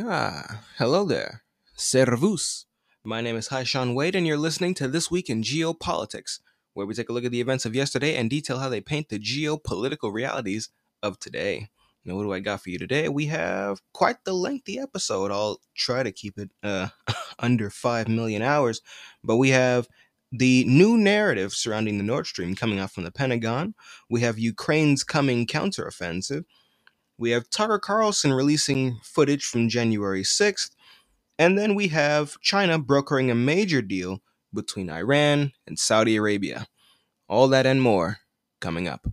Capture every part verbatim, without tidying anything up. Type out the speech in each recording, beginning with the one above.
Ah, hello there. Servus. My name is Haishan Wade, and you're listening to This Week in Geopolitics, where we take a look at the events of yesterday and detail how they paint the geopolitical realities of today. Now, what do I got for you today? We have quite the lengthy episode. I'll try to keep it uh, under five million hours, but we have the new narrative surrounding the Nord Stream coming out from the Pentagon. We have Ukraine's coming counteroffensive. We have Tucker Carlson releasing footage from January sixth. And then we have China brokering a major deal between Iran and Saudi Arabia. All that and more coming up.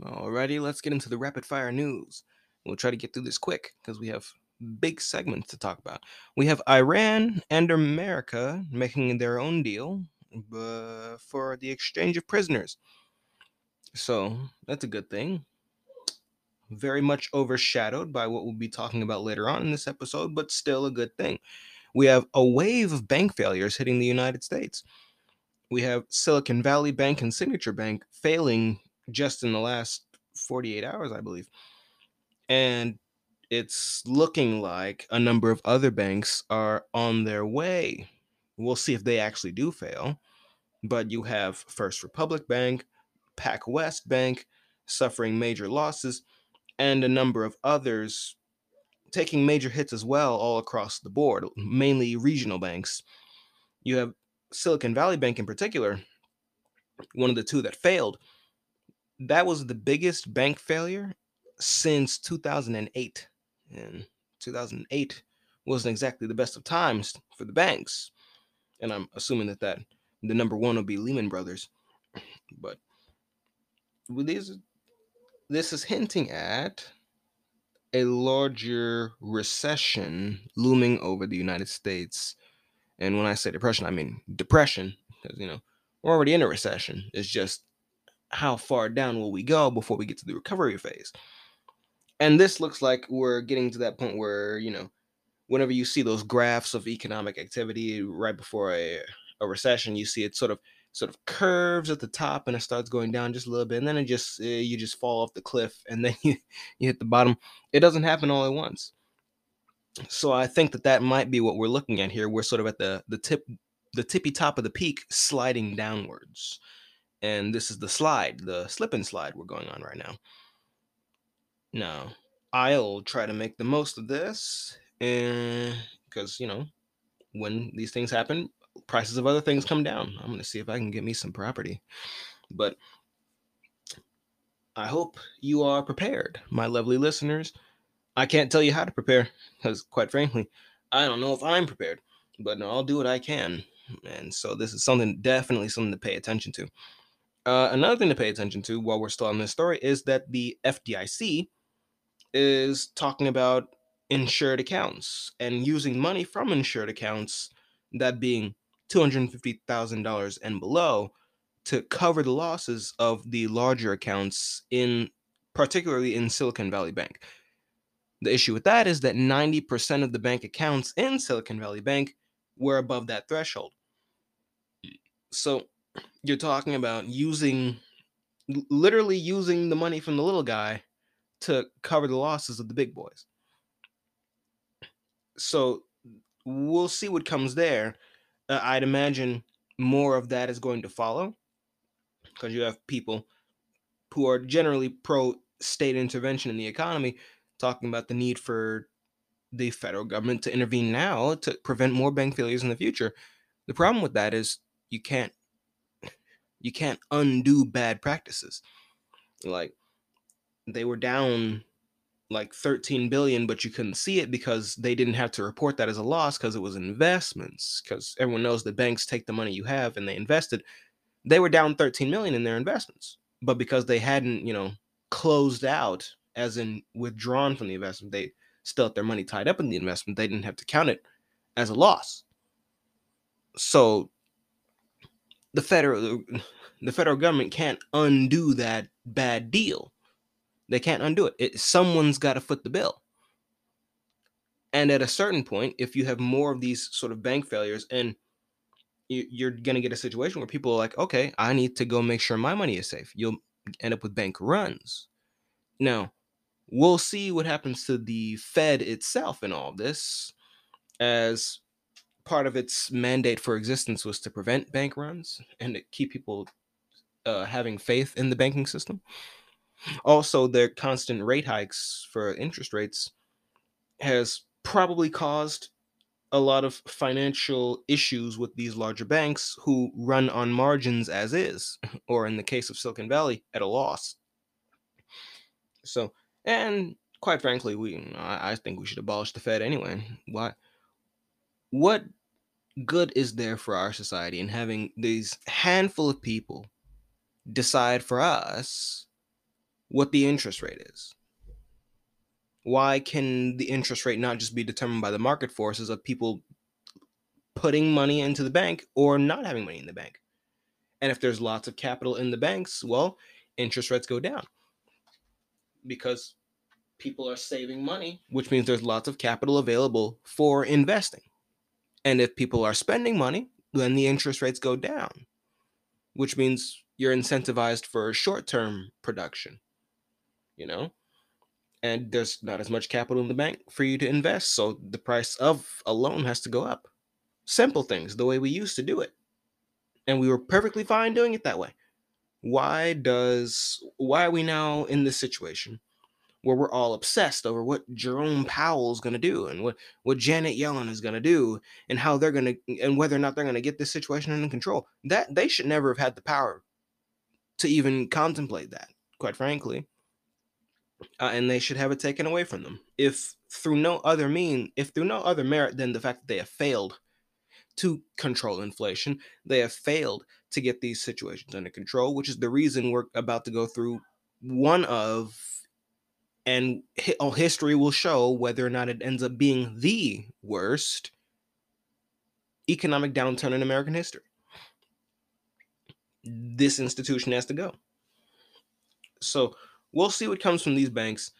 Alrighty, let's get into the rapid fire news. We'll try to get through this quick because we have big segments to talk about. We have Iran and America making their own deal uh, for the exchange of prisoners. So that's a good thing. Very much overshadowed by what we'll be talking about later on in this episode, but still a good thing. We have a wave of bank failures hitting the United States. We have Silicon Valley Bank and Signature Bank failing just in the last forty-eight hours, I believe. And it's looking like a number of other banks are on their way. We'll see if they actually do fail. But you have First Republic Bank, PacWest Bank suffering major losses, and a number of others taking major hits as well all across the board, mainly regional banks. You have Silicon Valley Bank in particular, one of the two that failed. That was the biggest bank failure since two thousand eight. And two thousand eight wasn't exactly the best of times for the banks. And I'm assuming that, that the number one will be Lehman Brothers. But these, this is hinting at a larger recession looming over the United States. And when I say depression, I mean depression. Because, you know, we're already in a recession. It's just how far down will we go before we get to the recovery phase? And this looks like we're getting to that point where, you know, whenever you see those graphs of economic activity right before a, a recession, you see it sort of sort of curves at the top and it starts going down just a little bit. And then it just, uh, you just fall off the cliff and then you, you hit the bottom. It doesn't happen all at once. So I think that that might be what we're looking at here. We're sort of at the, the tip, the tippy top of the peak sliding downwards. And this is the slide, the slip and slide we're going on right now. Now, I'll try to make the most of this because, you know, when these things happen, prices of other things come down. I'm going to see if I can get me some property. But I hope you are prepared, my lovely listeners. I can't tell you how to prepare because, quite frankly, I don't know if I'm prepared. But no, I'll do what I can. And so this is something, definitely something to pay attention to. Uh, another thing to pay attention to while we're still on this story is that the F D I C is talking about insured accounts and using money from insured accounts, that being two hundred fifty thousand dollars and below, to cover the losses of the larger accounts, in particularly in Silicon Valley Bank. The issue with that is that ninety percent of the bank accounts in Silicon Valley Bank were above that threshold. So you're talking about using, literally using the money from the little guy to cover the losses of the big boys. So we'll see what comes there. Uh, I'd imagine more of that is going to follow because you have people who are generally pro-state intervention in the economy talking about the need for the federal government to intervene now to prevent more bank failures in the future. The problem with that is you can't You can't undo bad practices. Like, they were down like thirteen billion dollars, but you couldn't see it because they didn't have to report that as a loss because it was investments. Because everyone knows that banks take the money you have and they invested. They were down thirteen million dollars in their investments. But because they hadn't, you know, closed out, as in withdrawn from the investment, they still had their money tied up in the investment. They didn't have to count it as a loss. So The federal, the federal government can't undo that bad deal. They can't undo it. it someone's got to foot the bill. And at a certain point, if you have more of these sort of bank failures, and you're going to get a situation where people are like, okay, I need to go make sure my money is safe. You'll end up with bank runs. Now, we'll see what happens to the Fed itself in all this, as part of its mandate for existence was to prevent bank runs and to keep people uh, having faith in the banking system. Also, their constant rate hikes for interest rates has probably caused a lot of financial issues with these larger banks who run on margins as is, or in the case of Silicon Valley, at a loss. So, and quite frankly, we I think we should abolish the Fed anyway. Why? What good is there for our society in having these handful of people decide for us what the interest rate is? Why can the interest rate not just be determined by the market forces of people putting money into the bank or not having money in the bank? And if there's lots of capital in the banks, well, interest rates go down because people are saving money, which means there's lots of capital available for investing. And if people are spending money, then the interest rates go down, which means you're incentivized for short-term production, you know? And there's not as much capital in the bank for you to invest, so the price of a loan has to go up. Simple things, the way we used to do it. And we were perfectly fine doing it that way. Why does why are we now in this situation where we're all obsessed over what Jerome Powell's going to do and what, what Janet Yellen is going to do and how they're going to and whether or not they're going to get this situation under control? That they should never have had the power to even contemplate that, quite frankly. Uh, and they should have it taken away from them, if through no other mean, if through no other merit than the fact that they have failed to control inflation. They have failed to get these situations under control, which is the reason we're about to go through one of, and hi- oh, history will show whether or not it ends up being the worst economic downturn in American history. This institution has to go. So we'll see what comes from these banks.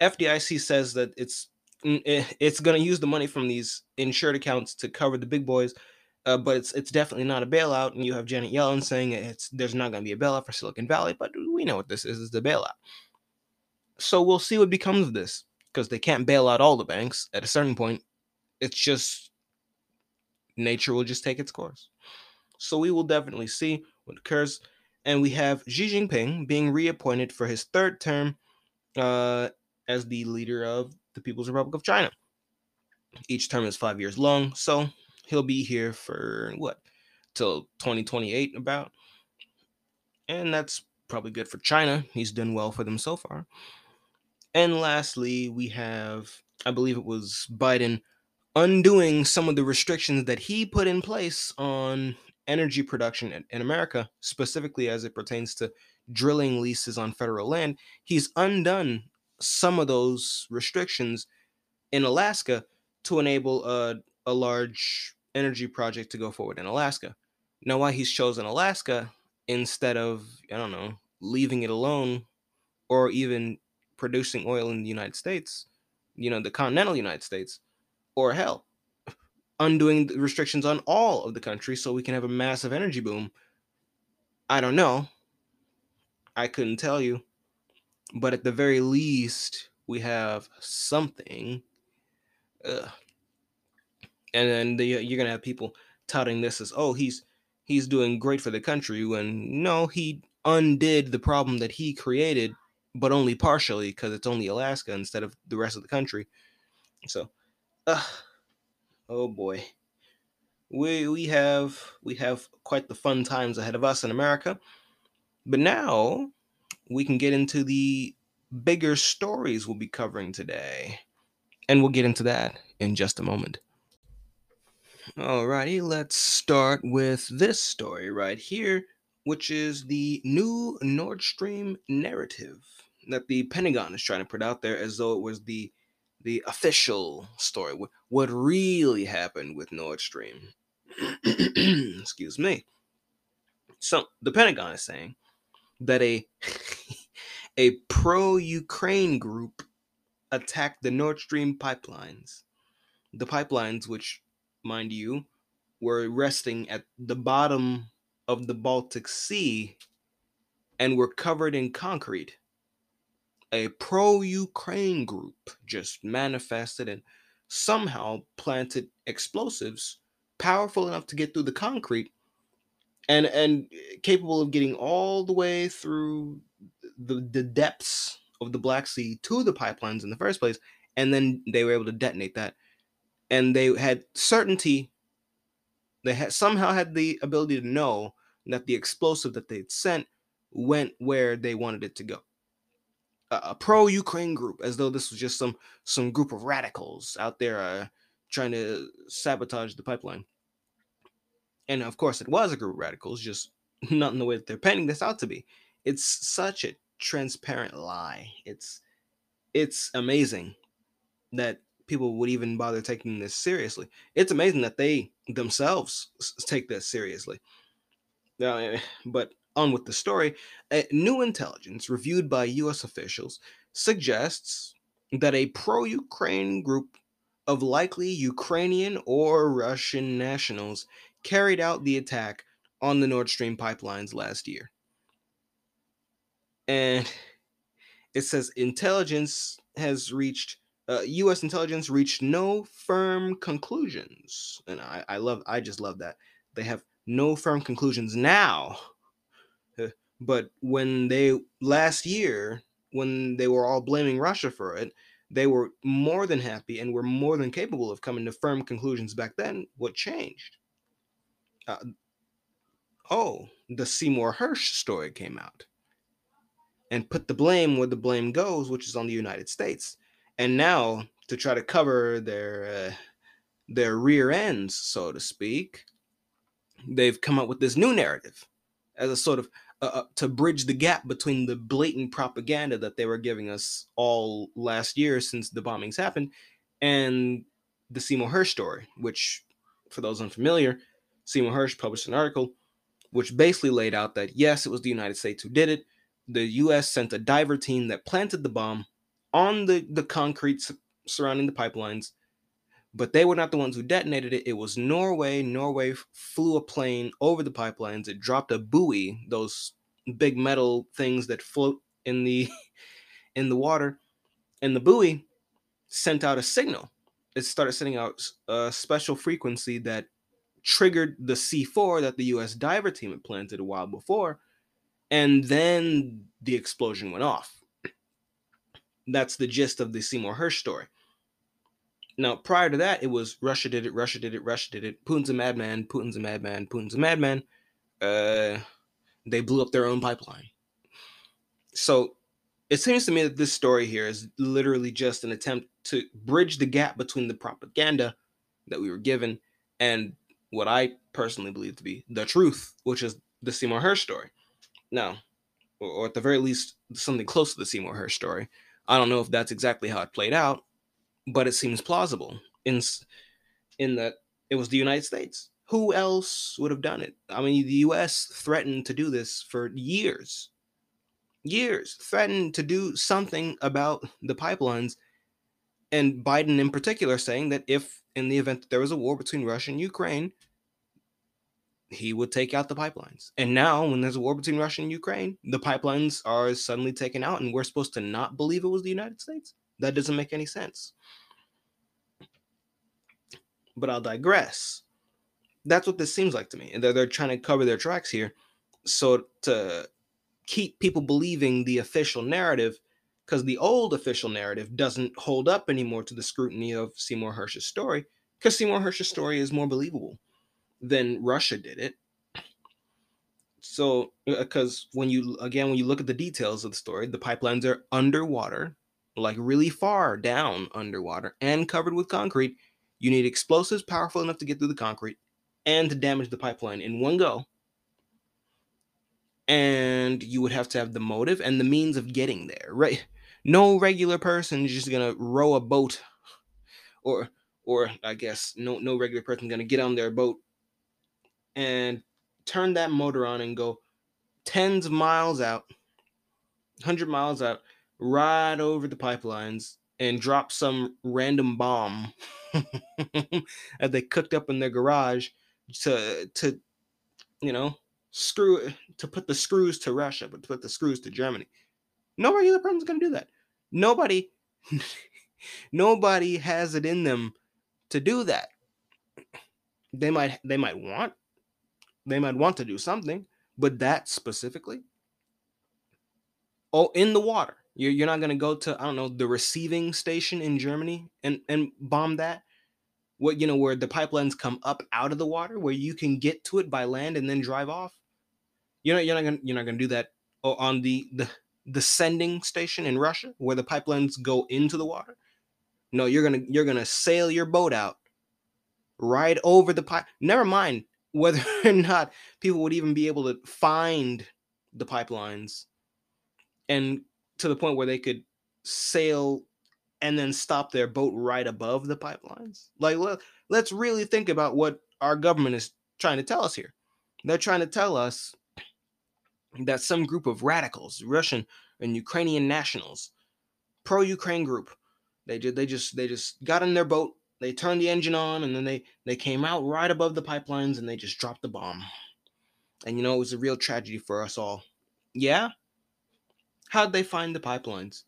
F D I C says that it's it's going to use the money from these insured accounts to cover the big boys, uh, but it's it's definitely not a bailout. And you have Janet Yellen saying it's there's not going to be a bailout for Silicon Valley, but we know what this is, is the bailout. So we'll see what becomes of this, because they can't bail out all the banks at a certain point. It's just nature will just take its course. So we will definitely see what occurs. And we have Xi Jinping being reappointed for his third term uh, as the leader of the People's Republic of China. Each term is five years long, so he'll be here for, what, till twenty twenty-eight about. And that's probably good for China. He's done well for them so far. And lastly, we have, I believe it was Biden, undoing some of the restrictions that he put in place on energy production in, in America, specifically as it pertains to drilling leases on federal land. He's undone some of those restrictions in Alaska to enable a, a large energy project to go forward in Alaska. Now, why he's chosen Alaska instead of, I don't know, leaving it alone or even producing oil in the United States, you know, the continental United States, or hell, undoing the restrictions on all of the country so we can have a massive energy boom. I don't know. I couldn't tell you. But at the very least, we have something. Ugh. And then the, you're going to have people touting this as, oh, he's he's doing great for the country, when no, he undid the problem that he created, but only partially, because it's only Alaska instead of the rest of the country. So, ugh. Oh boy, we we have we have quite the fun times ahead of us in America. But now we can get into the bigger stories we'll be covering today, and we'll get into that in just a moment. Alrighty, let's start with this story right here, which is the new Nord Stream narrative that the Pentagon is trying to put out there as though it was the the official story, what really happened with Nord Stream. Excuse me. So the Pentagon is saying that a, a pro-Ukraine group attacked the Nord Stream pipelines the pipelines, which, mind you, were resting at the bottom of the Baltic Sea and were covered in concrete. A pro-Ukraine group just manifested and somehow planted explosives powerful enough to get through the concrete and, and capable of getting all the way through the, the depths of the Black Sea to the pipelines in the first place. And then they were able to detonate that. And they had certainty. They had somehow had the ability to know that the explosive that they'd sent went where they wanted it to go. A pro-Ukraine group, as though this was just some some group of radicals out there uh, trying to sabotage the pipeline. And of course it was a group of radicals, just not in the way that they're painting this out to be. It's such a transparent lie. It's it's amazing that people would even bother taking this seriously. It's amazing that they themselves take this seriously. Uh, but on with the story, uh, new intelligence reviewed by U S officials suggests that a pro-Ukraine group of likely Ukrainian or Russian nationals carried out the attack on the Nord Stream pipelines last year. And it says intelligence has reached, uh, U S intelligence reached no firm conclusions. And I, I love, I just love that. They have no firm conclusions now. But when they, last year, when they were all blaming Russia for it, they were more than happy and were more than capable of coming to firm conclusions back then. What changed? Uh, oh, the Seymour Hersh story came out and put the blame where the blame goes, which is on the United States. And now, to try to cover their, uh, their rear ends, so to speak, they've come up with this new narrative as a sort of, Uh, to bridge the gap between the blatant propaganda that they were giving us all last year since the bombings happened and the Seymour Hersh story, which, for those unfamiliar, Seymour Hersh published an article which basically laid out that, yes, it was the United States who did it. The U S sent a diver team that planted the bomb on the, the concrete surrounding the pipelines, but they were not the ones who detonated it. It was Norway. Norway flew a plane over the pipelines. It dropped a buoy, those big metal things that float in the in the water. And the buoy sent out a signal. It started sending out a special frequency that triggered the C four that the U S diver team had planted a while before. And then the explosion went off. That's the gist of the Seymour Hersh story. Now, prior to that, it was Russia did it, Russia did it, Russia did it. Putin's a madman, Putin's a madman, Putin's a madman. Uh, they blew up their own pipeline. So it seems to me that this story here is literally just an attempt to bridge the gap between the propaganda that we were given and what I personally believe to be the truth, which is the Seymour Hersh story. Now, or at the very least, something close to the Seymour Hersh story. I don't know if that's exactly how it played out, but it seems plausible in in that it was the United States. Who else would have done it? I mean, the U S threatened to do this for years. Years. Threatened to do something about the pipelines. And Biden in particular saying that if, in the event that there was a war between Russia and Ukraine, he would take out the pipelines. And now, when there's a war between Russia and Ukraine, the pipelines are suddenly taken out and we're supposed to not believe it was the United States? That doesn't make any sense. But I'll digress. That's what this seems like to me. And they're, they're trying to cover their tracks here. So to keep people believing the official narrative, because the old official narrative doesn't hold up anymore to the scrutiny of Seymour Hersh's story, because Seymour Hersh's story is more believable than Russia did it. So, because when you, again, when you look at the details of the story, the pipelines are underwater, like really far down underwater and covered with concrete. You need explosives powerful enough to get through the concrete and to damage the pipeline in one go. And you would have to have the motive and the means of getting there, right? No regular person is just going to row a boat or, or I guess no, no regular person going to get on their boat and turn that motor on and go tens of miles out, one hundred miles out, right over the pipelines, and dropped some random bomb that they cooked up in their garage to, to, you know, screw to put the screws to Russia, but to put the screws to Germany. No regular person's going to do that. Nobody, nobody has it in them to do that. They might, they might want, they might want to do something, but that specifically, oh, in the water. You're, you're not going to go to, I don't know, the receiving station in Germany and, and bomb that. What, you know, where the pipelines come up out of the water, where you can get to it by land and then drive off. You're not, you're not going to, you're not going to do that. Oh, on the, the, the sending station in Russia, where the pipelines go into the water. No, you're going to, you're going to sail your boat out right over the pipe. Never mind whether or not people would even be able to find the pipelines, and to the point where they could sail and then stop their boat right above the pipelines. Like, let's really think about what our government is trying to tell us here. They're trying to tell us that some group of radicals, Russian and Ukrainian nationals, pro-Ukraine group, they did, they just, they just got in their boat, they turned the engine on, and then they, they came out right above the pipelines and they just dropped the bomb. And, you know, it was a real tragedy for us all. Yeah. How'd they find the pipelines?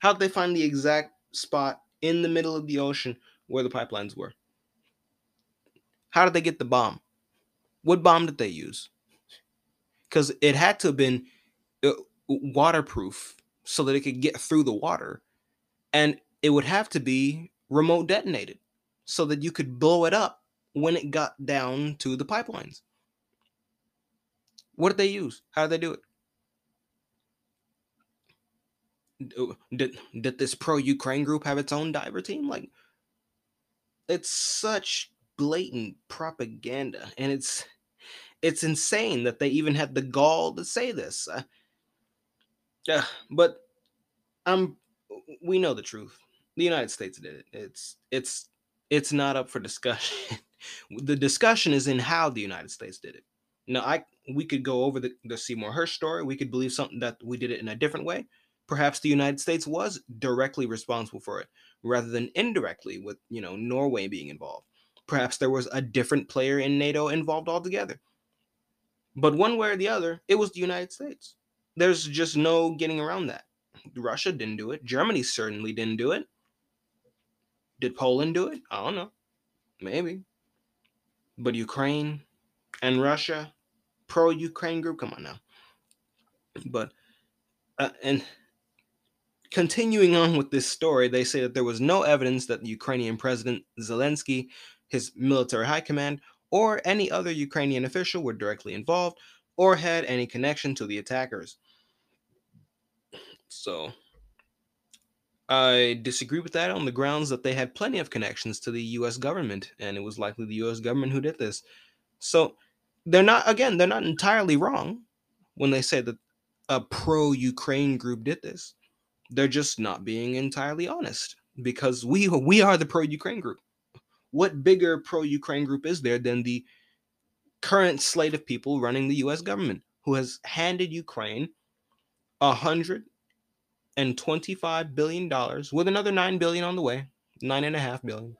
How'd they find the exact spot in the middle of the ocean where the pipelines were? How did they get the bomb? What bomb did they use? Because it had to have been waterproof so that it could get through the water. And it would have to be remote detonated so that you could blow it up when it got down to the pipelines. What did they use? How did they do it? Did, did this pro-Ukraine group have its own diver team? Like, it's such blatant propaganda, and it's it's insane that they even had the gall to say this. Uh, uh, but I'm we know the truth. The United States did it. It's it's it's not up for discussion. The discussion is in how the United States did it. Now, I we could go over the, the Seymour Hersh story. We could believe something that we did it in a different way. Perhaps the United States was directly responsible for it rather than indirectly, with, you know, Norway being involved. Perhaps there was a different player in NATO involved altogether. But one way or the other, it was the United States. There's just no getting around that. Russia didn't do it. Germany certainly didn't do it. Did Poland do it? I don't know. Maybe. But Ukraine and Russia, pro-Ukraine group, come on now. But, uh, and... continuing on with this story, they say that there was no evidence that the Ukrainian President Zelensky, his military high command, or any other Ukrainian official were directly involved or had any connection to the attackers. So, I disagree with that on the grounds that they had plenty of connections to the U S government, and it was likely the U S government who did this. So, they're not, again, they're not entirely wrong when they say that a pro-Ukraine group did this. They're just not being entirely honest, because we we are the pro-Ukraine group. What bigger pro-Ukraine group is there than the current slate of people running the U S government, who has handed Ukraine one hundred twenty-five billion dollars with another nine billion dollars on the way, nine point five billion dollars.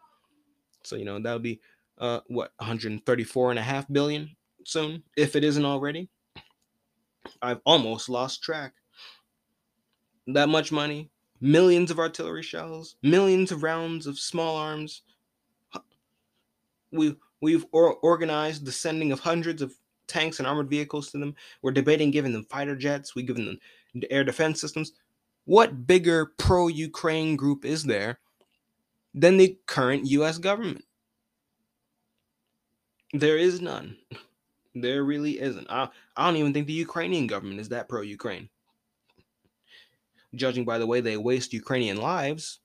So, you know, that'll be, uh, what, one hundred thirty-four point five billion dollars soon, if it isn't already. I've almost lost track. That much money, millions of artillery shells, millions of rounds of small arms. We've, we've or- organized the sending of hundreds of tanks and armored vehicles to them. We're debating giving them fighter jets. We've given them air defense systems. What bigger pro-Ukraine group is there than the current U S government? There is none. There really isn't. I, I don't even think the Ukrainian government is that pro-Ukraine. Judging by the way they waste Ukrainian lives.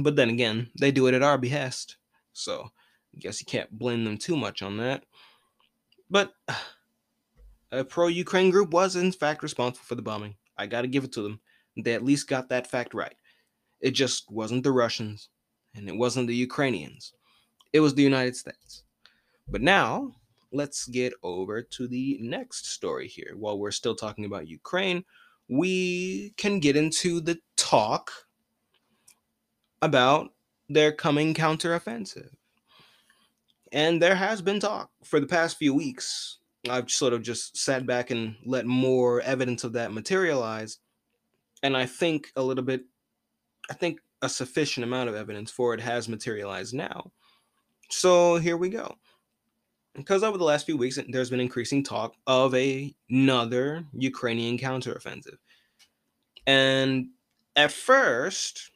But then again, they do it at our behest. So I guess you can't blame them too much on that. But a pro-Ukraine group was in fact responsible for the bombing. I got to give it to them. They at least got that fact right. It just wasn't the Russians. And it wasn't the Ukrainians. It was the United States. But now, let's get over to the next story here. While we're still talking about Ukraine, we can get into the talk about their coming counteroffensive. And there has been talk for the past few weeks. I've sort of just sat back and let more evidence of that materialize. And I think a little bit, I think a sufficient amount of evidence for it has materialized now. So here we go. Because over the last few weeks, there's been increasing talk of a, another Ukrainian counteroffensive. And at first,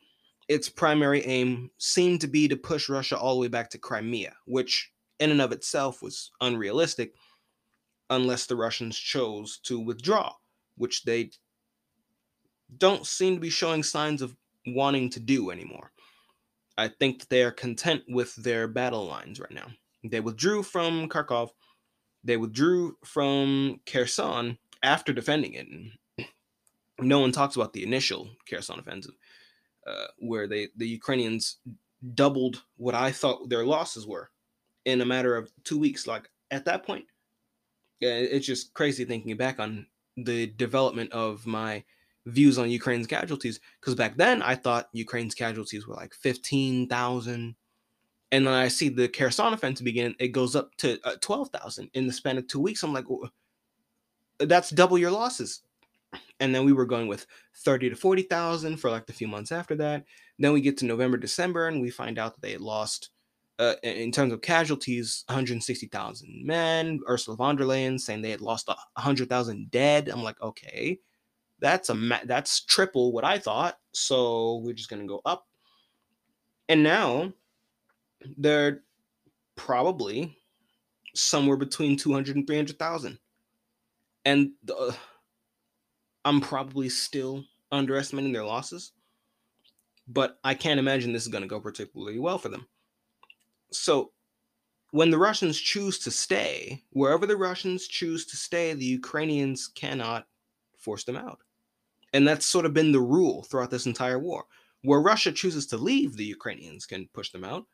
its primary aim seemed to be to push Russia all the way back to Crimea, which in and of itself was unrealistic unless the Russians chose to withdraw, which they don't seem to be showing signs of wanting to do anymore. I think that they are content with their battle lines right now. They withdrew from Kharkov. They withdrew from Kherson after defending it. And no one talks about the initial Kherson offensive, uh, where they the Ukrainians doubled what I thought their losses were in a matter of two weeks. Like, at that point, yeah, it's just crazy thinking back on the development of my views on Ukraine's casualties. Because back then, I thought Ukraine's casualties were like fifteen thousand. And then I see the Kherson offensive begin, it goes up to twelve thousand in the span of two weeks. I'm like, well, that's double your losses. And then we were going with thirty to forty thousand for like the few months after that. Then we get to November, December, and we find out that they had lost, uh, in terms of casualties, one hundred sixty thousand men. Ursula von der Leyen saying they had lost one hundred thousand dead. I'm like, okay, that's a ma- that's triple what I thought. So we're just going to go up. And now they're probably somewhere between two hundred and three hundred thousand. And uh, I'm probably still underestimating their losses, but I can't imagine this is going to go particularly well for them. So when the Russians choose to stay, wherever the Russians choose to stay, the Ukrainians cannot force them out. And that's sort of been the rule throughout this entire war. Where Russia chooses to leave, the Ukrainians can push them out.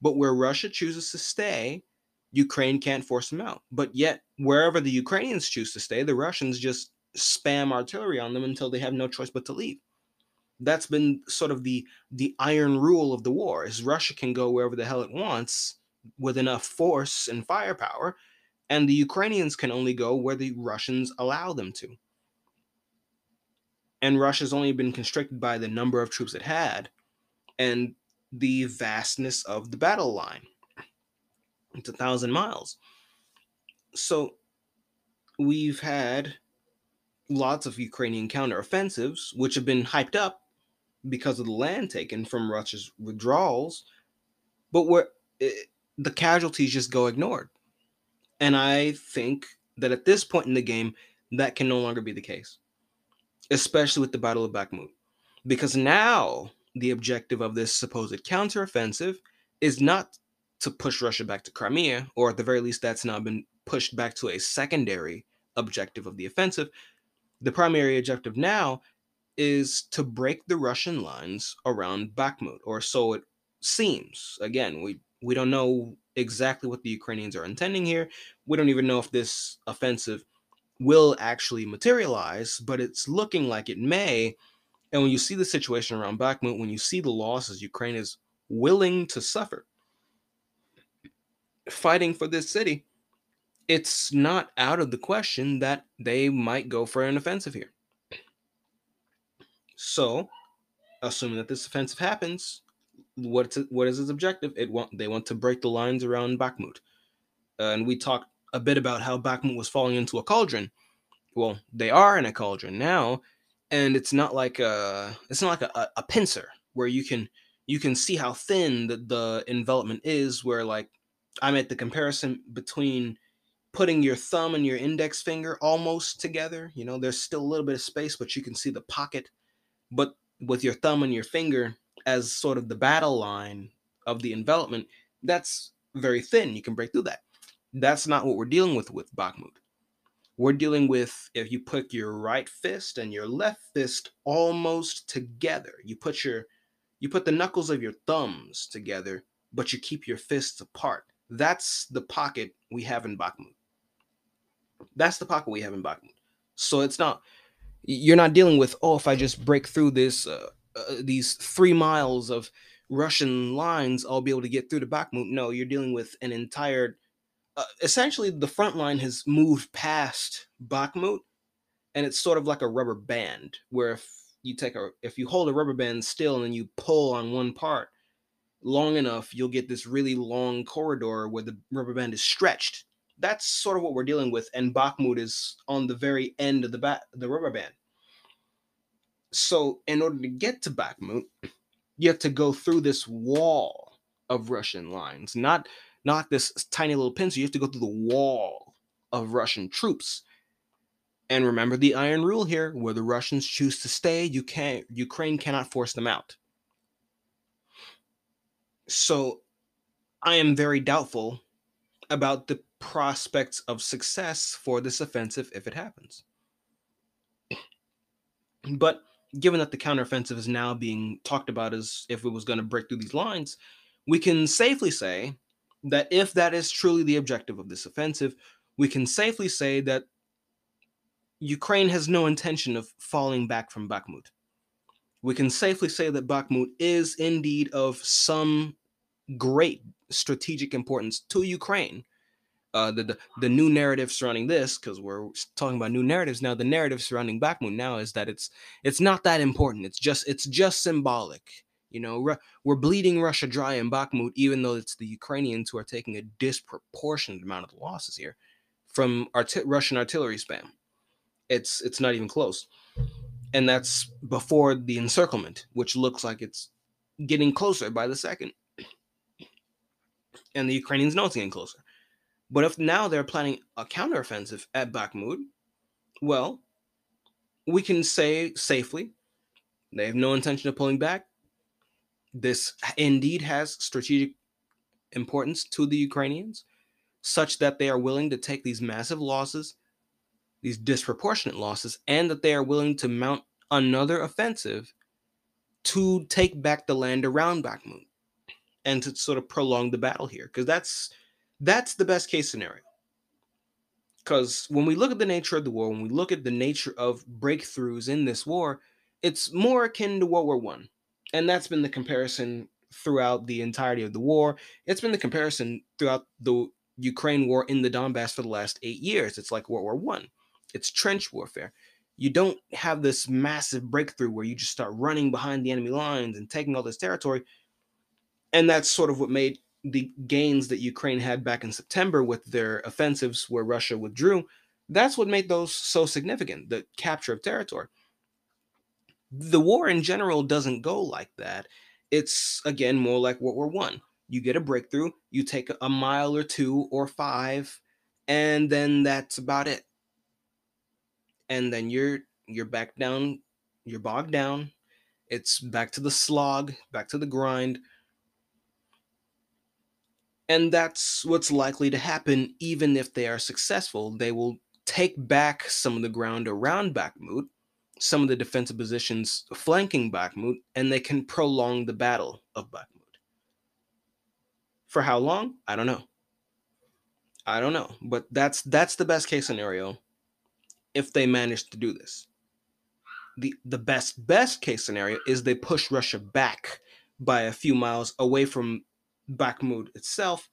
But where Russia chooses to stay, Ukraine can't force them out. But yet, wherever the Ukrainians choose to stay, the Russians just spam artillery on them until they have no choice but to leave. That's been sort of the, the iron rule of the war, is Russia can go wherever the hell it wants with enough force and firepower, and the Ukrainians can only go where the Russians allow them to. And Russia's only been constricted by the number of troops it had, and the vastness of the battle line. It's a thousand miles. So we've had lots of Ukrainian counteroffensives, which have been hyped up because of the land taken from Russia's withdrawals, but where it, the casualties just go ignored. And I think that at this point in the game, that can no longer be the case, especially with the Battle of Bakhmut, because now the objective of this supposed counteroffensive is not to push Russia back to Crimea, or at the very least, that's now been pushed back to a secondary objective of the offensive. The primary objective now is to break the Russian lines around Bakhmut, or so it seems. Again, we, we don't know exactly what the Ukrainians are intending here. We don't even know if this offensive will actually materialize, but it's looking like it may. And when you see the situation around Bakhmut, when you see the losses Ukraine is willing to suffer fighting for this city, it's not out of the question that they might go for an offensive here. So, assuming that this offensive happens, what's it, what is its objective? It want, they want to break the lines around Bakhmut. Uh, and we talked a bit about how Bakhmut was falling into a cauldron. Well, they are in a cauldron now. And it's not like a it's not like a, a pincer where you can you can see how thin the, the envelopment is, where like I made the comparison between putting your thumb and your index finger almost together. You know, there's still a little bit of space, but you can see the pocket. But with your thumb and your finger as sort of the battle line of the envelopment, that's very thin. You can break through that. That's not what we're dealing with with Bakhmut. We're dealing with, if you put your right fist and your left fist almost together, you put your, you put the knuckles of your thumbs together, but you keep your fists apart. That's the pocket we have in Bakhmut. That's the pocket we have in Bakhmut. So it's not, you're not dealing with, oh, if I just break through this uh, uh, these three miles of Russian lines, I'll be able to get through to Bakhmut. No, you're dealing with an entire, uh, essentially the front line has moved past Bakhmut, and it's sort of like a rubber band, where if you take a, if you hold a rubber band still and then you pull on one part long enough, you'll get this really long corridor where the rubber band is stretched. That's sort of what we're dealing with, and Bakhmut is on the very end of the ba- the rubber band. So in order to get to Bakhmut, you have to go through this wall of Russian lines, not not this tiny little pincer. You have to go through the wall of Russian troops. And remember the iron rule here: where the Russians choose to stay, you can't, Ukraine cannot force them out. So I am very doubtful about the prospects of success for this offensive if it happens. But given that the counteroffensive is now being talked about as if it was going to break through these lines, we can safely say that if that is truly the objective of this offensive, we can safely say that Ukraine has no intention of falling back from Bakhmut. We can safely say that Bakhmut is indeed of some great strategic importance to Ukraine. Uh, the, the the new narrative surrounding this, because we're talking about new narratives now, the narrative surrounding Bakhmut now is that it's it's not that important. It's just it's just symbolic. You know, Ru- we're bleeding Russia dry in Bakhmut, even though it's the Ukrainians who are taking a disproportionate amount of the losses here from arti- Russian artillery spam. It's it's not even close, and that's before the encirclement, which looks like it's getting closer by the second, and the Ukrainians know it's getting closer. But if now they're planning a counteroffensive at Bakhmut, well, we can say safely they have no intention of pulling back. This indeed has strategic importance to the Ukrainians, such that they are willing to take these massive losses, these disproportionate losses, and that they are willing to mount another offensive to take back the land around Bakhmut and to sort of prolong the battle here, because that's... That's the best case scenario, because when we look at the nature of the war, when we look at the nature of breakthroughs in this war, it's more akin to World War One, and that's been the comparison throughout the entirety of the war. It's been the comparison throughout the Ukraine war in the Donbass for the last eight years. It's like World War One. It's trench warfare. You don't have this massive breakthrough where you just start running behind the enemy lines and taking all this territory, and that's sort of what made the gains that Ukraine had back in September with their offensives where Russia withdrew. That's what made those so significant, the capture of territory. The war in general doesn't go like that. It's, again, more like World War One. You get a breakthrough, you take a mile or two or five, and then that's about it. And then you're you're back down, you're bogged down. It's back to the slog, back to the grind. And that's what's likely to happen. Even if they are successful, they will take back some of the ground around Bakhmut, some of the defensive positions flanking Bakhmut, and they can prolong the battle of Bakhmut. For how long? I don't know. I don't know. But that's that's the best case scenario if they manage to do this. The the best best case scenario is they push Russia back by a few miles away from Bakhmut itself,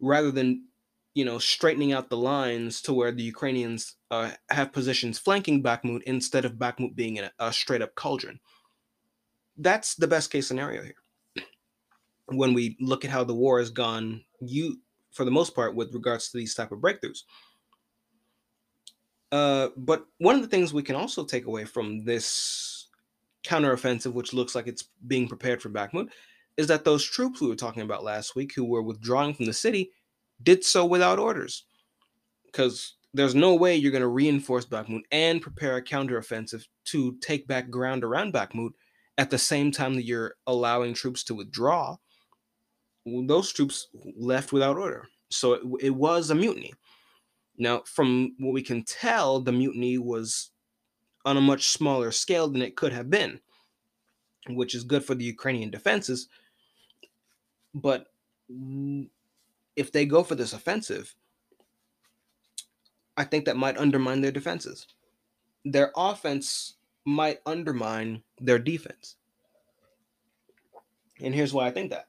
rather than, you know, straightening out the lines to where the Ukrainians uh, have positions flanking Bakhmut instead of Bakhmut being in a, a straight-up cauldron. That's the best case scenario here. When we look at how the war has gone, you for the most part, with regards to these type of breakthroughs. Uh, but one of the things we can also take away from this counteroffensive, which looks like it's being prepared for Bakhmut, is that those troops we were talking about last week who were withdrawing from the city did so without orders, because there's no way you're going to reinforce Bakhmut and prepare a counteroffensive to take back ground around Bakhmut at the same time that you're allowing troops to withdraw. Those troops left without order. So it, it was a mutiny. Now, from what we can tell, the mutiny was on a much smaller scale than it could have been, which is good for the Ukrainian defenses. But if they go for this offensive, I think that might undermine their defenses. Their offense might undermine their defense. and here's why I think that.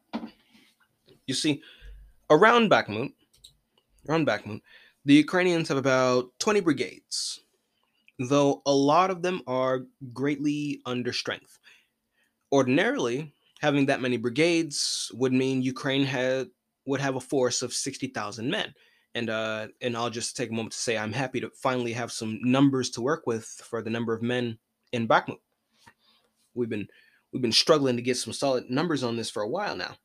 You see, around Bakhmut, around Bakhmut, the Ukrainians have about twenty brigades, though a lot of them are greatly under strength. Ordinarily, having that many brigades would mean Ukraine had would have a force of sixty thousand men. And uh, and I'll just take a moment to say I'm happy to finally have some numbers to work with for the number of men in Bakhmut. We've been we've been struggling to get some solid numbers on this for a while now.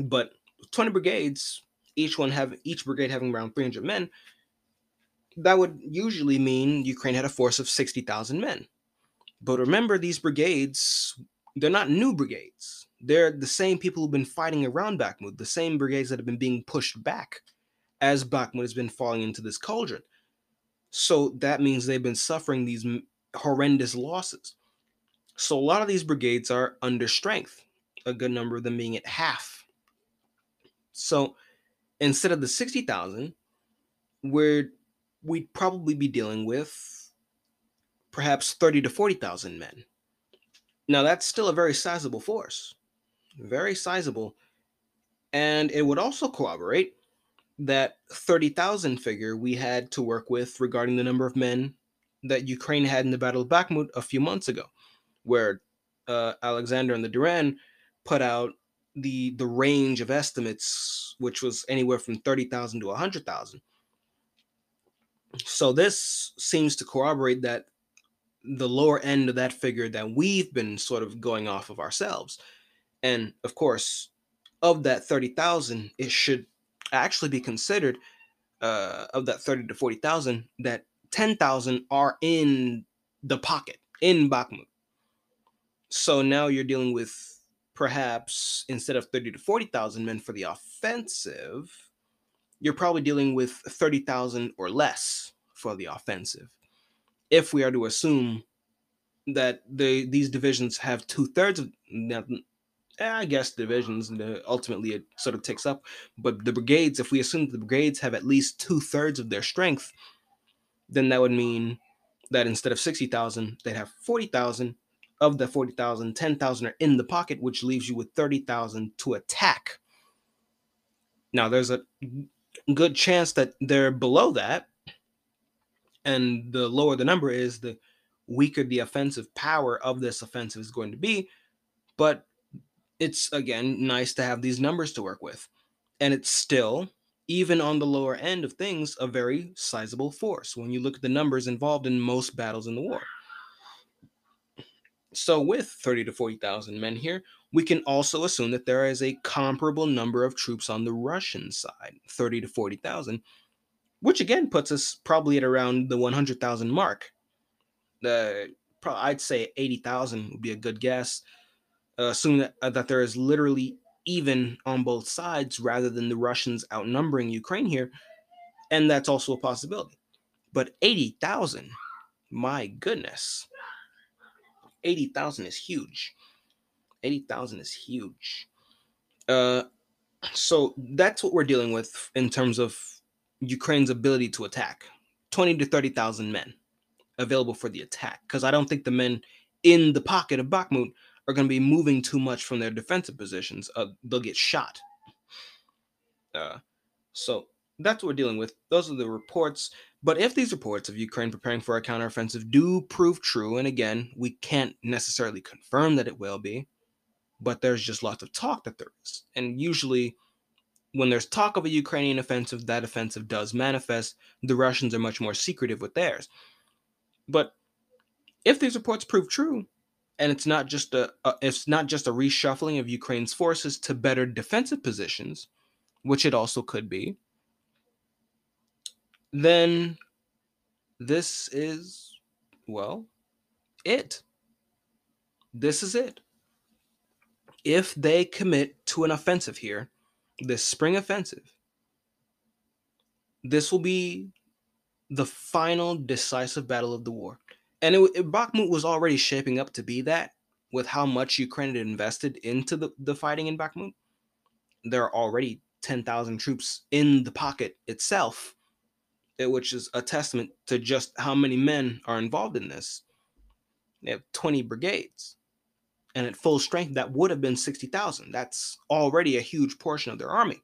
But twenty brigades, each one have each brigade having around three hundred men, that would usually mean Ukraine had a force of sixty thousand men. But remember, these brigades, they're not new brigades. They're the same people who've been fighting around Bakhmut, the same brigades that have been being pushed back as Bakhmut has been falling into this cauldron. So that means they've been suffering these horrendous losses. So a lot of these brigades are under strength, a good number of them being at half. So instead of the sixty thousand, we're we'd probably be dealing with perhaps thirty to forty thousand men. Now, that's still a very sizable force, very sizable. And it would also corroborate that thirty thousand figure we had to work with regarding the number of men that Ukraine had in the Battle of Bakhmut a few months ago, where uh, Alexander and the Duran put out the the range of estimates, which was anywhere from thirty thousand to one hundred thousand. So this seems to corroborate that the lower end of that figure that we've been sort of going off of ourselves. And of course, of that thirty thousand, it should actually be considered, uh, of that thirty to forty thousand, that ten thousand are in the pocket, in Bakhmut. So now you're dealing with perhaps instead of thirty to forty thousand men for the offensive, you're probably dealing with thirty thousand or less for the offensive. If we are to assume that the, these divisions have two-thirds of, I guess divisions ultimately it sort of takes up, but the brigades, if we assume that the brigades have at least two-thirds of their strength, then that would mean that instead of sixty thousand, they'd have forty thousand. Of the forty thousand, ten thousand are in the pocket, which leaves you with thirty thousand to attack. Now, there's a good chance that they're below that, and the lower the number is, the weaker the offensive power of this offensive is going to be. But it's, again, nice to have these numbers to work with. And it's still, even on the lower end of things, a very sizable force when you look at the numbers involved in most battles in the war. So with thirty to forty thousand men here, we can also assume that there is a comparable number of troops on the Russian side, thirty to forty thousand, which again puts us probably at around the one hundred thousand mark. The, I'd say eighty thousand would be a good guess, uh, assuming that, uh, that there is literally even on both sides rather than the Russians outnumbering Ukraine here, and that's also a possibility. But eighty thousand, my goodness. eighty thousand is huge. eighty thousand is huge. Uh, so that's what we're dealing with in terms of Ukraine's ability to attack. twenty to thirty thousand men available for the attack, because I don't think the men in the pocket of Bakhmut are going to be moving too much from their defensive positions. Uh, they'll get shot. Uh, so that's what we're dealing with. Those are the reports. But if these reports of Ukraine preparing for a counteroffensive do prove true, and again, we can't necessarily confirm that it will be, but there's just lots of talk that there is. And usually when there's talk of a Ukrainian offensive, that offensive does manifest. The Russians are much more secretive with theirs. But if these reports prove true, and it's not just a, a it's not just a reshuffling of Ukraine's forces to better defensive positions, which it also could be, then this is, well, it. This is it. If they commit to an offensive here, this spring offensive, this will be the final decisive battle of the war. And it, it, Bakhmut was already shaping up to be that with how much Ukraine had invested into the, the fighting in Bakhmut. There are already ten thousand troops in the pocket itself, which is a testament to just how many men are involved in this. They have twenty brigades. And at full strength, that would have been sixty thousand. That's already a huge portion of their army.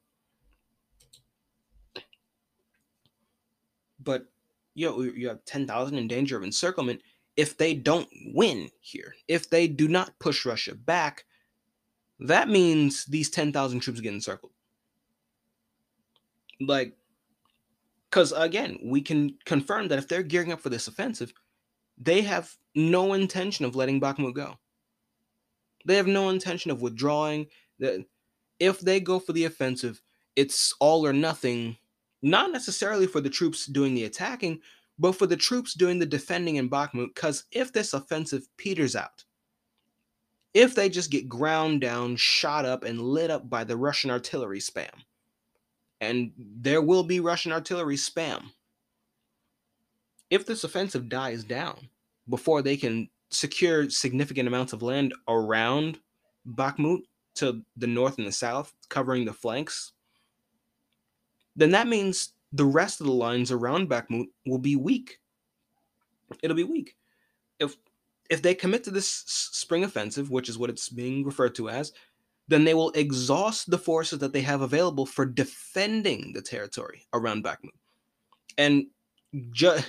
But you know, you have ten thousand in danger of encirclement if they don't win here. If they do not push Russia back, that means these ten thousand troops get encircled. Like, because again, we can confirm that if they're gearing up for this offensive, they have no intention of letting Bakhmut go. They have no intention of withdrawing. If they go for the offensive, it's all or nothing, not necessarily for the troops doing the attacking, but for the troops doing the defending in Bakhmut, because if this offensive peters out, if they just get ground down, shot up, and lit up by the Russian artillery spam, and there will be Russian artillery spam, if this offensive dies down before they can secure significant amounts of land around Bakhmut to the north and the south, covering the flanks, then that means the rest of the lines around Bakhmut will be weak. It'll be weak. If if they commit to this spring offensive, which is what it's being referred to as, then they will exhaust the forces that they have available for defending the territory around Bakhmut. And ju-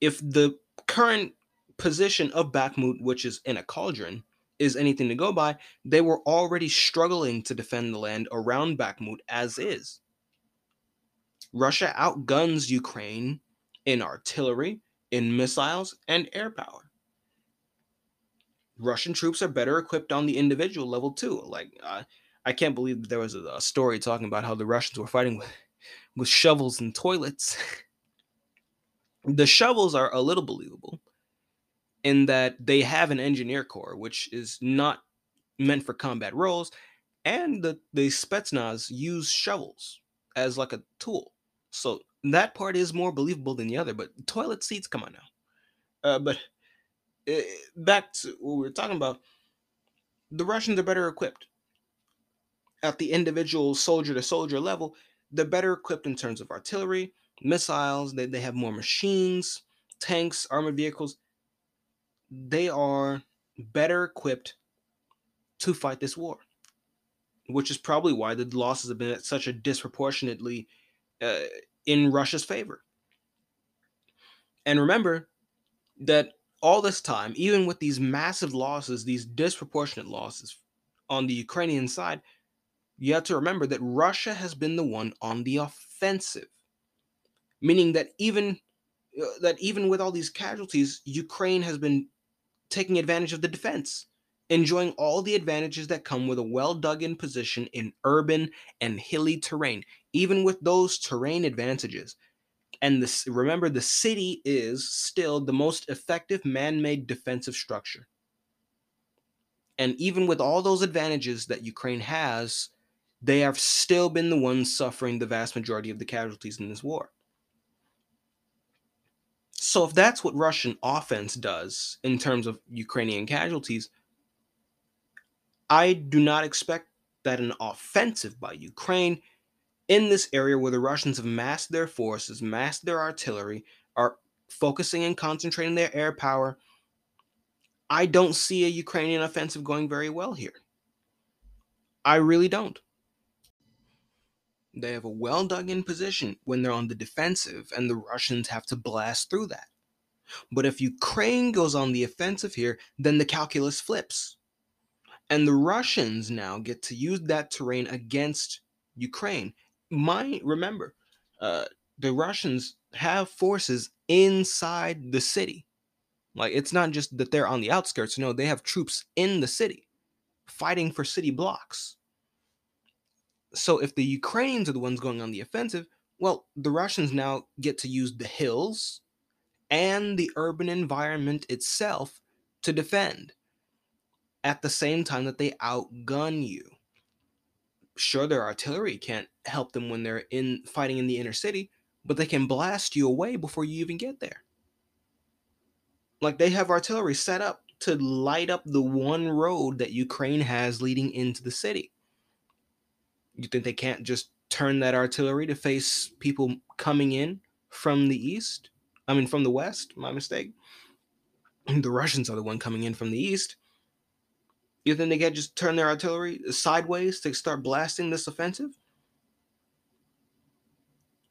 if the current position of Bakhmut, which is in a cauldron, is anything to go by, they were already struggling to defend the land around Bakhmut as is. Russia outguns Ukraine in artillery, in missiles, and air power. Russian troops are better equipped on the individual level too. Like, uh, I can't believe there was a, a story talking about how the Russians were fighting with, with shovels and toilets. The shovels are a little believable, in that they have an engineer corps, which is not meant for combat roles, and the, the Spetsnaz use shovels as like a tool. So that part is more believable than the other, but toilet seats, come on now. Uh, but uh, back to what we were talking about, the Russians are better equipped. At the individual soldier-to-soldier level, they're better equipped in terms of artillery, missiles, they, they have more machines, tanks, armored vehicles. They are better equipped to fight this war, which is probably why the losses have been at such a disproportionately uh, in Russia's favor. And remember that all this time, even with these massive losses, these disproportionate losses on the Ukrainian side, you have to remember that Russia has been the one on the offensive, meaning that even that even with all these casualties, Ukraine has been taking advantage of the defense, enjoying all the advantages that come with a well-dug-in position in urban and hilly terrain, even with those terrain advantages. And this, remember, the city is still the most effective man-made defensive structure. And even with all those advantages that Ukraine has, they have still been the ones suffering the vast majority of the casualties in this war. So if that's what Russian offense does in terms of Ukrainian casualties, I do not expect that an offensive by Ukraine in this area where the Russians have massed their forces, massed their artillery, are focusing and concentrating their air power, I don't see a Ukrainian offensive going very well here. I really don't. They have a well-dug-in position when they're on the defensive, and the Russians have to blast through that. But if Ukraine goes on the offensive here, then the calculus flips. And the Russians now get to use that terrain against Ukraine. My, remember, uh, the Russians have forces inside the city. Like, it's not just that they're on the outskirts. No, they have troops in the city fighting for city blocks. So if the Ukrainians are the ones going on the offensive, well, the Russians now get to use the hills and the urban environment itself to defend at the same time that they outgun you. Sure, their artillery can't help them when they're in fighting in the inner city, but they can blast you away before you even get there. Like, they have artillery set up to light up the one road that Ukraine has leading into the city. You think they can't just turn that artillery to face people coming in from the east? I mean, from the west, my mistake. The Russians are the one coming in from the east. You think they can't just turn their artillery sideways to start blasting this offensive?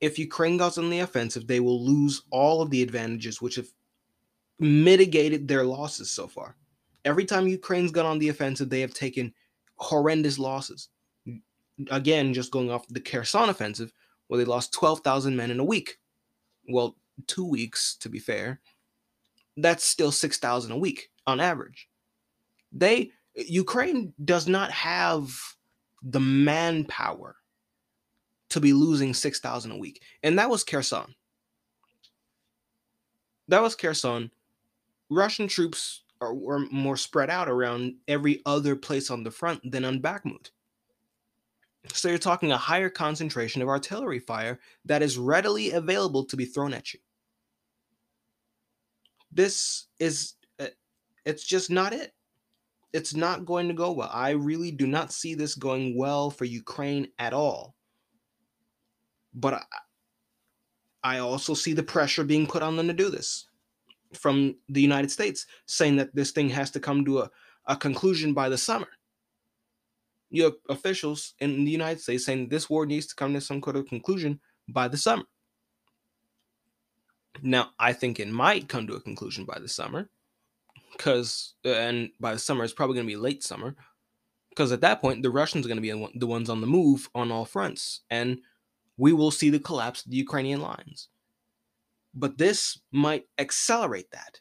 If Ukraine goes on the offensive, they will lose all of the advantages which have mitigated their losses so far. Every time Ukraine's gone on the offensive, they have taken horrendous losses. Again, just going off the Kherson offensive, where they lost twelve thousand men in a week. Well, two weeks, to be fair. That's still six thousand a week on average. They Ukraine does not have the manpower to be losing six thousand a week. And that was Kherson. That was Kherson. Russian troops are, were more spread out around every other place on the front than on Bakhmut. So you're talking a higher concentration of artillery fire that is readily available to be thrown at you. This is, it's just not it. It's not going to go well. I really do not see this going well for Ukraine at all. But I, I also see the pressure being put on them to do this from the United States, saying that this thing has to come to a, a conclusion by the summer. You have officials in the United States saying this war needs to come to some kind of conclusion by the summer. Now, I think it might come to a conclusion by the summer, because, and by the summer, it's probably going to be late summer, because at that point, the Russians are going to be the ones on the move on all fronts, and we will see the collapse of the Ukrainian lines. But this might accelerate that.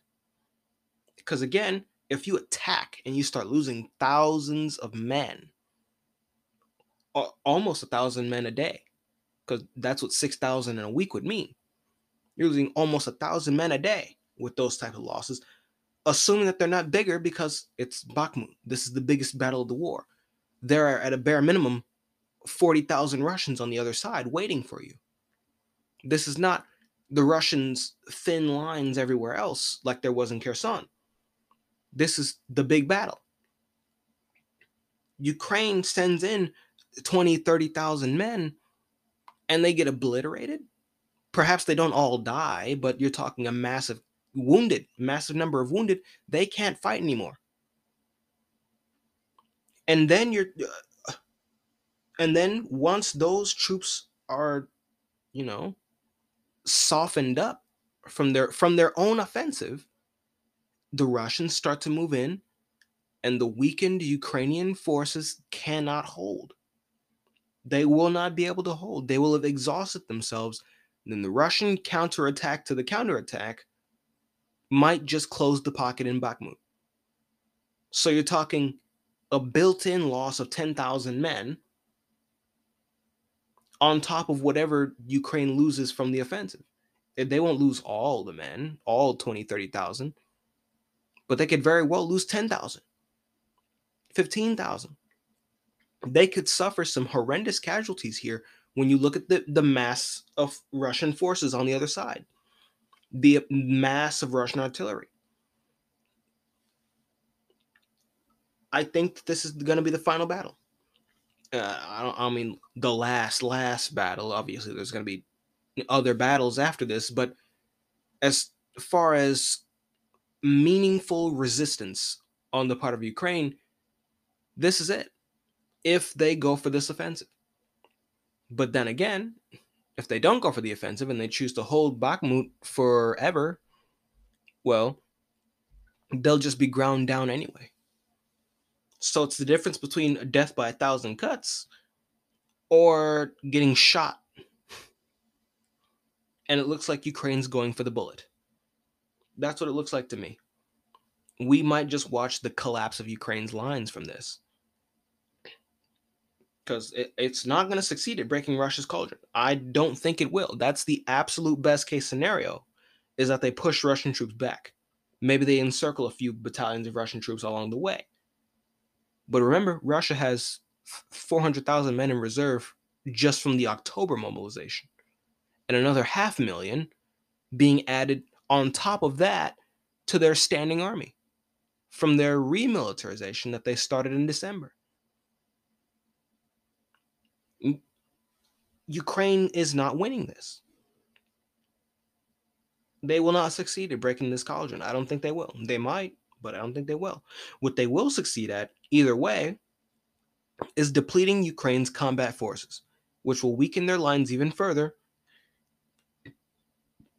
Because again, if you attack and you start losing thousands of men, almost a thousand men a day, because that's what six thousand in a week would mean. You're losing almost a thousand men a day with those types of losses, assuming that they're not bigger because it's Bakhmut. This is the biggest battle of the war. There are, at a bare minimum, forty thousand Russians on the other side waiting for you. This is not the Russians' thin lines everywhere else like there was in Kherson. This is the big battle. Ukraine sends in twenty, thirty thousand men and they get obliterated. Perhaps they don't all die, but you're talking a massive wounded, massive number of wounded. They can't fight anymore. And then you're... Uh, And then once those troops are, you know, softened up from their from their own offensive, the Russians start to move in, and the weakened Ukrainian forces cannot hold. They will not be able to hold. They will have exhausted themselves. And then the Russian counterattack to the counterattack might just close the pocket in Bakhmut. So you're talking a built-in loss of ten thousand men on top of whatever Ukraine loses from the offensive. They won't lose all the men, all twenty, thirty thousand, but they could very well lose ten thousand, fifteen thousand. They could suffer some horrendous casualties here when you look at the, the mass of Russian forces on the other side, the mass of Russian artillery. I think that this is going to be the final battle. Uh, I, don't, I mean, the last, last battle. Obviously, there's going to be other battles after this, but as far as meaningful resistance on the part of Ukraine, this is it, if they go for this offensive. But then again, if they don't go for the offensive and they choose to hold Bakhmut forever, well, they'll just be ground down anyway. So it's the difference between death by a thousand cuts or getting shot. And it looks like Ukraine's going for the bullet. That's what it looks like to me. We might just watch the collapse of Ukraine's lines from this. Because it, it's not going to succeed at breaking Russia's cauldron. I don't think it will. That's the absolute best case scenario, is that they push Russian troops back. Maybe they encircle a few battalions of Russian troops along the way. But remember, Russia has four hundred thousand men in reserve just from the October mobilization, and another half million being added on top of that to their standing army from their remilitarization that they started in December. Ukraine is not winning this. They will not succeed at breaking this cauldron. I don't think they will. They might, but I don't think they will. What they will succeed at either way, is depleting Ukraine's combat forces, which will weaken their lines even further.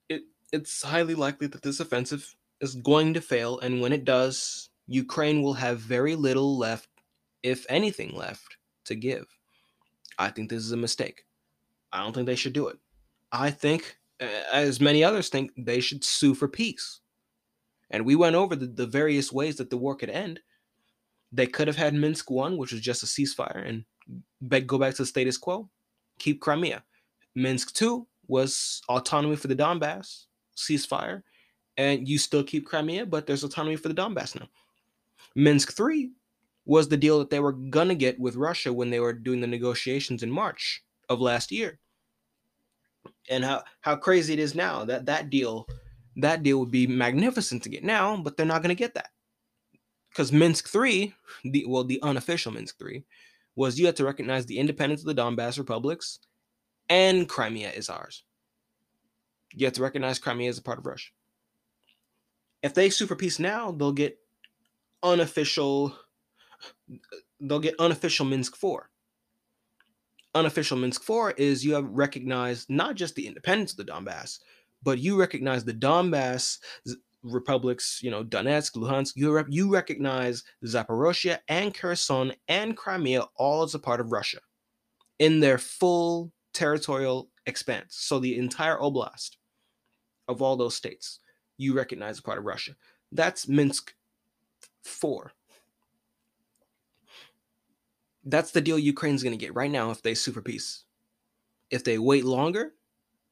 It, it's highly likely that this offensive is going to fail, and when it does, Ukraine will have very little left, if anything left, to give. I think this is a mistake. I don't think they should do it. I think, as many others think, they should sue for peace. And we went over the, the various ways that the war could end. They could have had Minsk one, which was just a ceasefire, and be- go back to the status quo, keep Crimea. Minsk two was autonomy for the Donbass, ceasefire, and you still keep Crimea, but there's autonomy for the Donbass now. Minsk three was the deal that they were going to get with Russia when they were doing the negotiations in March of last year. And how, how crazy it is now that that deal, that deal would be magnificent to get now, but they're not going to get that. Because Minsk three, the, well, the unofficial Minsk three, was you had to recognize the independence of the Donbass republics and Crimea is ours. You have to recognize Crimea as a part of Russia. If they sue for peace now, they'll get unofficial, they'll get unofficial Minsk four. Unofficial Minsk four is you have recognized not just the independence of the Donbass, but you recognize the Donbass republics, you know, Donetsk, Luhansk, Europe, you recognize Zaporozhye and Kherson and Crimea all as a part of Russia in their full territorial expanse. So the entire oblast of all those states, you recognize as part of Russia. That's Minsk four. That's the deal Ukraine's going to get right now if they sue for peace. If they wait longer,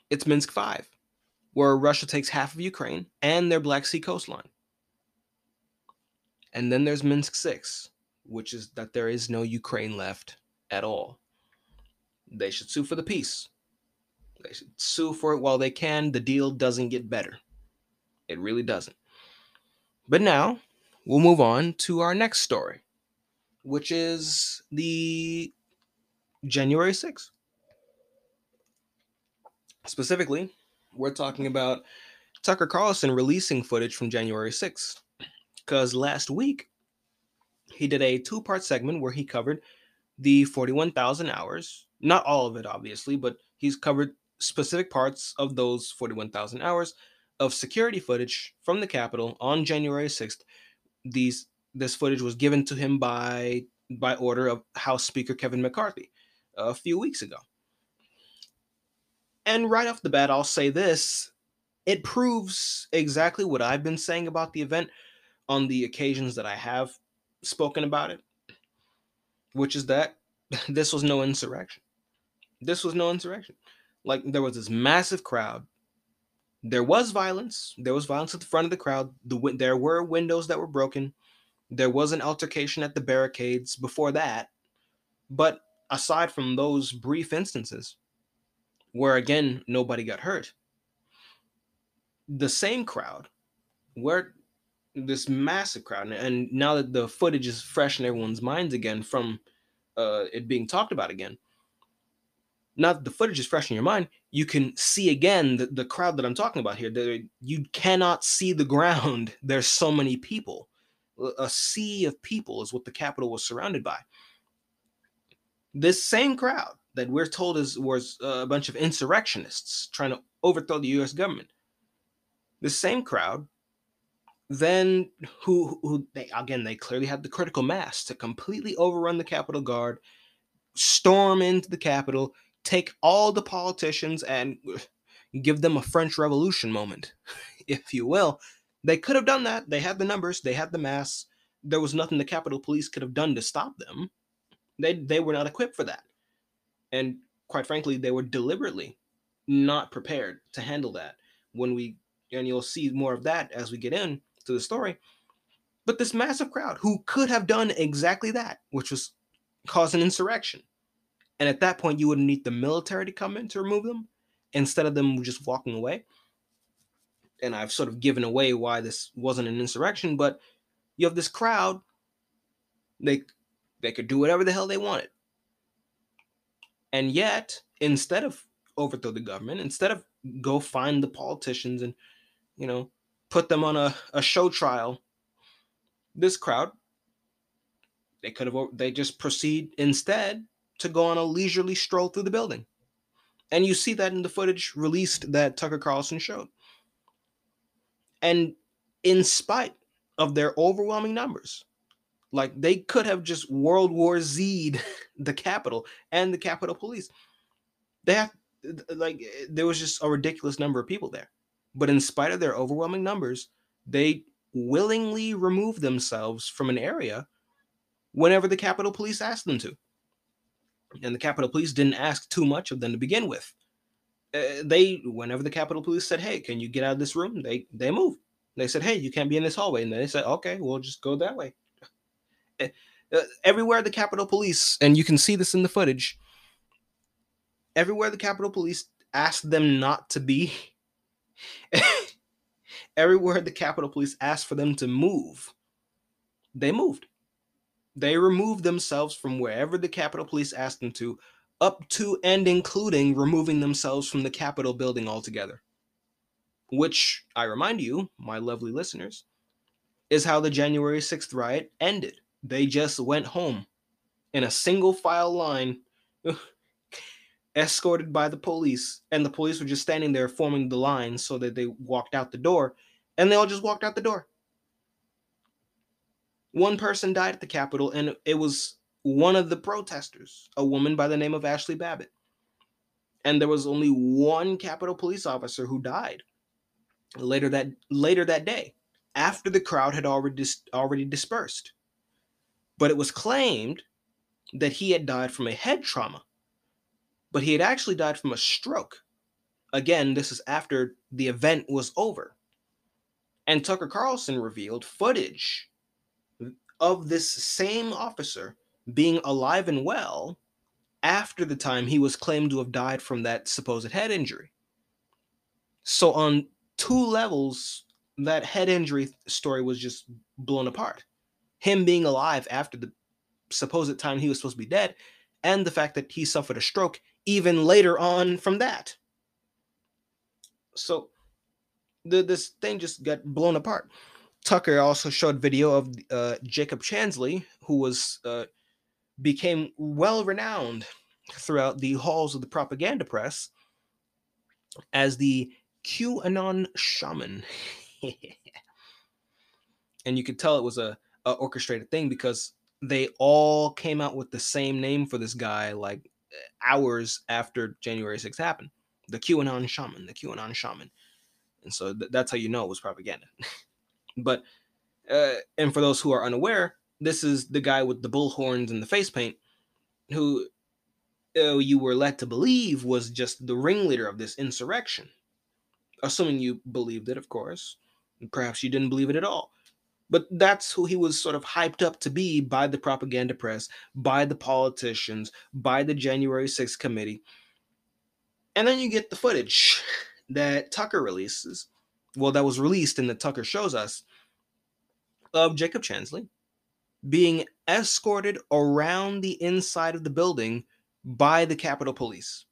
it's Minsk five, where Russia takes half of Ukraine and their Black Sea coastline. And then there's Minsk six, which is that there is no Ukraine left at all. They should sue for the peace. They should sue for it while they can. The deal doesn't get better. It really doesn't. But now we'll move on to our next story, which is the January sixth. Specifically, we're talking about Tucker Carlson releasing footage from January sixth. Because last week, he did a two-part segment where he covered the forty-one thousand hours. Not all of it, obviously, but he's covered specific parts of those forty-one thousand hours of security footage from the Capitol on January sixth. These This footage was given to him by by order of House Speaker Kevin McCarthy a few weeks ago. And right off the bat, I'll say this. It proves exactly what I've been saying about the event on the occasions that I have spoken about it, which is that this was no insurrection. This was no insurrection. Like, there was this massive crowd. There was violence. There was violence at the front of the crowd. The, there were windows that were broken. There was an altercation at the barricades before that, but aside from those brief instances where, again, nobody got hurt, the same crowd, where this massive crowd, and now that the footage is fresh in everyone's minds again from uh, it being talked about again, now that the footage is fresh in your mind, you can see again the, the crowd that I'm talking about here. There, you cannot see the ground. There's so many people. A sea of people is what the Capitol was surrounded by. This same crowd that we're told is was a bunch of insurrectionists trying to overthrow the U S government. The same crowd, then who who they again they clearly had the critical mass to completely overrun the Capitol Guard, storm into the Capitol, take all the politicians and give them a French Revolution moment, if you will. They could have done that. They had the numbers. They had the mass. There was nothing the Capitol Police could have done to stop them. They they were not equipped for that. And quite frankly, they were deliberately not prepared to handle that. When we, and you'll see more of that as we get into the story. But this massive crowd who could have done exactly that, which was cause an insurrection. And at that point, you would need the military to come in to remove them instead of them just walking away. And I've sort of given away why this wasn't an insurrection, but you have this crowd, they they could do whatever the hell they wanted. And yet, instead of overthrow the government, instead of go find the politicians and, you know, put them on a, a show trial, this crowd, They could have, they just proceed instead to go on a leisurely stroll through the building. And you see that in the footage released that Tucker Carlson showed. And in spite of their overwhelming numbers, like they could have just World War Z'd the Capitol and the Capitol Police. They have, like, there was just a ridiculous number of people there. But in spite of their overwhelming numbers, they willingly remove themselves from an area whenever the Capitol Police asked them to. And the Capitol Police didn't ask too much of them to begin with. Uh, they, whenever the Capitol Police said, hey, can you get out of this room? They they moved. They said, hey, you can't be in this hallway. And then they said, okay, we'll just go that way. Uh, everywhere the Capitol Police, and you can see this in the footage, everywhere the Capitol Police asked them not to be, everywhere the Capitol Police asked for them to move, they moved. They removed themselves from wherever the Capitol Police asked them to, up to and including removing themselves from the Capitol building altogether. Which, I remind you, my lovely listeners, is how the January sixth riot ended. They just went home in a single file line, escorted by the police, and the police were just standing there forming the line so that they walked out the door, and they all just walked out the door. One person died at the Capitol, and it was one of the protesters, a woman by the name of Ashley Babbitt. And there was only one Capitol Police officer who died later that later that day, after the crowd had already dis- already dispersed. But it was claimed that he had died from a head trauma, but he had actually died from a stroke. Again, this is after the event was over. And Tucker Carlson revealed footage of this same officer being alive and well after the time he was claimed to have died from that supposed head injury. So on two levels, that head injury story was just blown apart. Him being alive after the supposed time he was supposed to be dead, and the fact that he suffered a stroke even later on from that. So the, this thing just got blown apart. Tucker also showed video of uh, Jacob Chansley, who was uh, became well-renowned throughout the halls of the propaganda press as the QAnon Shaman. And you could tell it was a, a orchestrated thing because they all came out with the same name for this guy like hours after January sixth happened. The QAnon Shaman, the QAnon Shaman. And so th- that's how you know it was propaganda. But, uh, and for those who are unaware, this is the guy with the bull horns and the face paint who uh, you were led to believe was just the ringleader of this insurrection. Assuming you believed it, of course. And perhaps you didn't believe it at all. But that's who he was sort of hyped up to be by the propaganda press, by the politicians, by the January sixth committee. And then you get the footage that Tucker releases. Well, that was released and that Tucker shows us of Jacob Chansley being escorted around the inside of the building by the Capitol Police.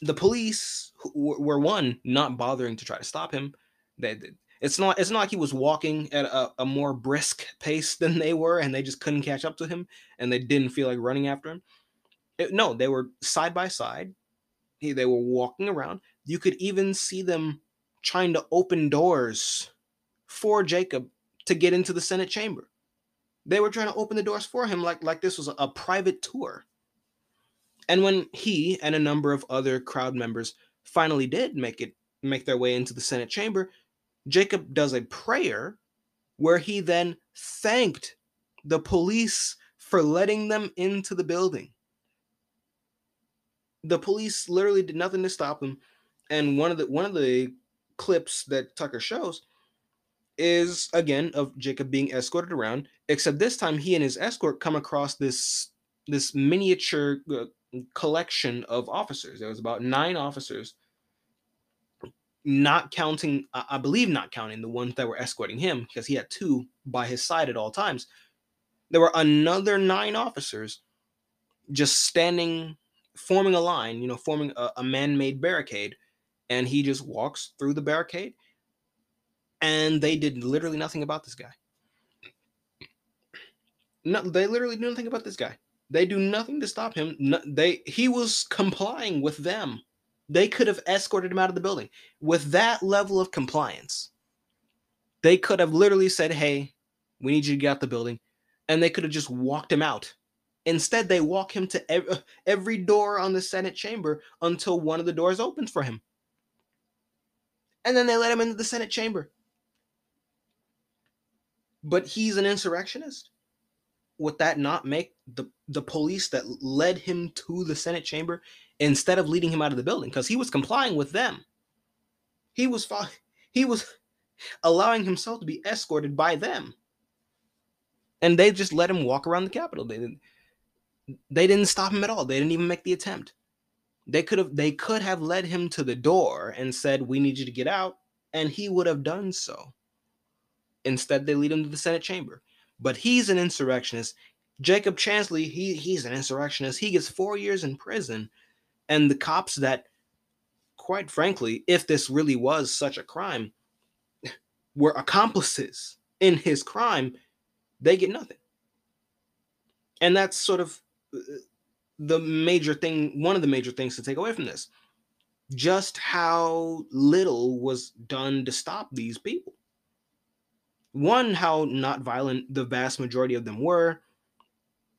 The police were, one, not bothering to try to stop him. They, it's not it's not like he was walking at a, a more brisk pace than they were and they just couldn't catch up to him and they didn't feel like running after him. It, no, they were side by side. He, they were walking around. You could even see them trying to open doors for Jacob to get into the Senate chamber. They were trying to open the doors for him like, like this was a, a private tour. And when he and a number of other crowd members finally did make it make their way into the Senate chamber, Jacob does a prayer where he then thanked the police for letting them into the building. The police literally did nothing to stop him. And one of the one of the clips that Tucker shows is, again, of Jacob being escorted around, except this time he and his escort come across this, this miniature uh, collection of officers. There was about nine officers, not counting, I-, I believe not counting the ones that were escorting him, because he had two by his side at all times. There were another nine officers just standing, forming a line, you know, forming a, a man-made barricade, and he just walks through the barricade, and they did literally nothing about this guy. No, they literally do nothing about this guy. They do nothing to stop him. No, they he was complying with them. They could have escorted him out of the building. With that level of compliance, they could have literally said, hey, we need you to get out the building. And they could have just walked him out. Instead, they walk him to every door on the Senate chamber until one of the doors opens for him. And then they let him into the Senate chamber. But he's an insurrectionist. Would that not make the, the police that led him to the Senate chamber, instead of leading him out of the building, because he was complying with them, he was fo- he was allowing himself to be escorted by them, and they just let him walk around the Capitol. They didn't, they didn't stop him at all. They didn't even make the attempt. They could have they could have led him to the door and said, "We need you to get out," and he would have done so. Instead, they lead him to the Senate chamber. But he's an insurrectionist. Jacob Chansley, he, he's an insurrectionist. He gets four years in prison. And the cops that, quite frankly, if this really was such a crime, were accomplices in his crime, they get nothing. And that's sort of the major thing, one of the major things to take away from this. Just how little was done to stop these people. One, how not violent the vast majority of them were.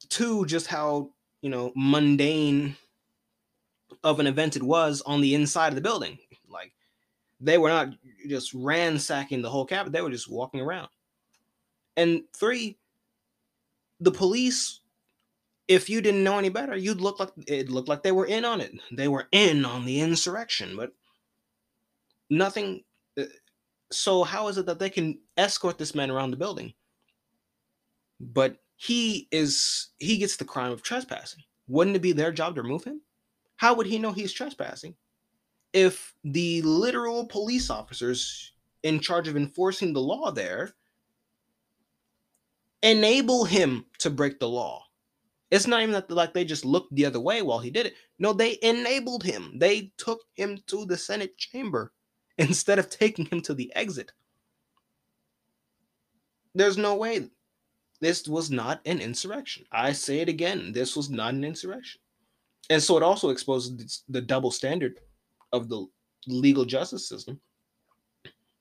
Two, just how, you know, mundane of an event it was on the inside of the building. Like, they were not just ransacking the whole Capitol. They were just walking around. And three, the police, if you didn't know any better, you'd look like it looked like they were in on it. They were in on the insurrection, but nothing. So how is it that they can escort this man around the building? But he is, he gets the crime of trespassing. Wouldn't it be their job to remove him? How would he know he's trespassing if the literal police officers in charge of enforcing the law there enable him to break the law? It's not even that like they just looked the other way while he did it. No, they enabled him. They took him to the Senate chamber instead of taking him to the exit. There's no way. This was not an insurrection. I say it again. This was not an insurrection. And so it also exposes the double standard of the legal justice system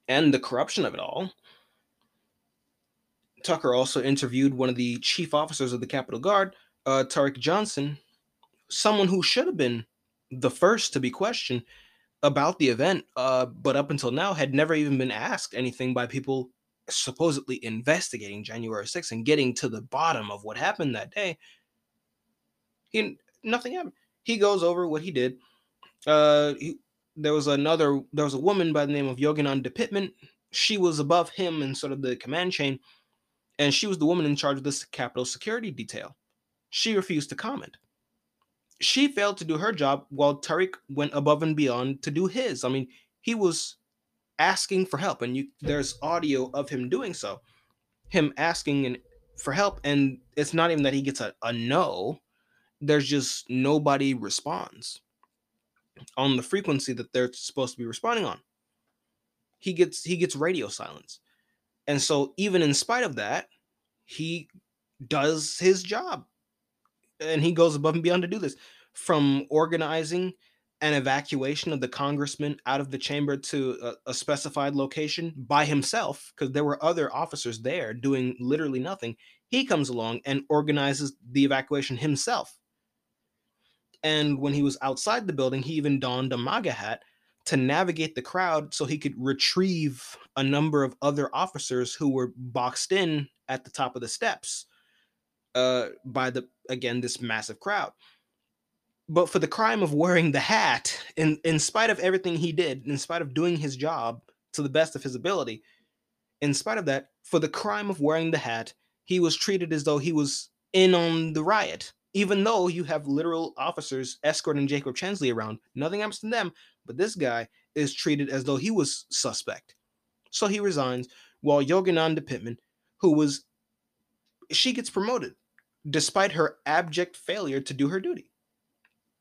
and the corruption of it all. Tucker also interviewed one of the chief officers of the Capitol Guard, uh, Tariq Johnson, someone who should have been the first to be questioned about the event, uh, but up until now had never even been asked anything by people supposedly investigating January sixth and getting to the bottom of what happened that day. He... Nothing happened. He goes over what he did. Uh, he, there was another, there was a woman by the name of Yogananda Pittman. She was above him in sort of the command chain, and she was the woman in charge of this Capitol security detail. She refused to comment. She failed to do her job while Tariq went above and beyond to do his. I mean, he was asking for help, and you, there's audio of him doing so, him asking and, for help, and it's not even that he gets a, a no. There's just nobody responds on the frequency that they're supposed to be responding on. He gets he gets radio silence. And so even in spite of that, he does his job. And he goes above and beyond to do this. From organizing an evacuation of the congressman out of the chamber to a, a specified location by himself, because there were other officers there doing literally nothing, he comes along and organizes the evacuation himself. And when he was outside the building, he even donned a MAGA hat to navigate the crowd so he could retrieve a number of other officers who were boxed in at the top of the steps uh, by, the again, this massive crowd. But for the crime of wearing the hat, in, in spite of everything he did, in spite of doing his job to the best of his ability, in spite of that, for the crime of wearing the hat, he was treated as though he was in on the riot, even though you have literal officers escorting Jacob Chansley around. Nothing happens to them, but this guy is treated as though he was suspect. So he resigns, while Yogananda Pittman, who was, she gets promoted, despite her abject failure to do her duty.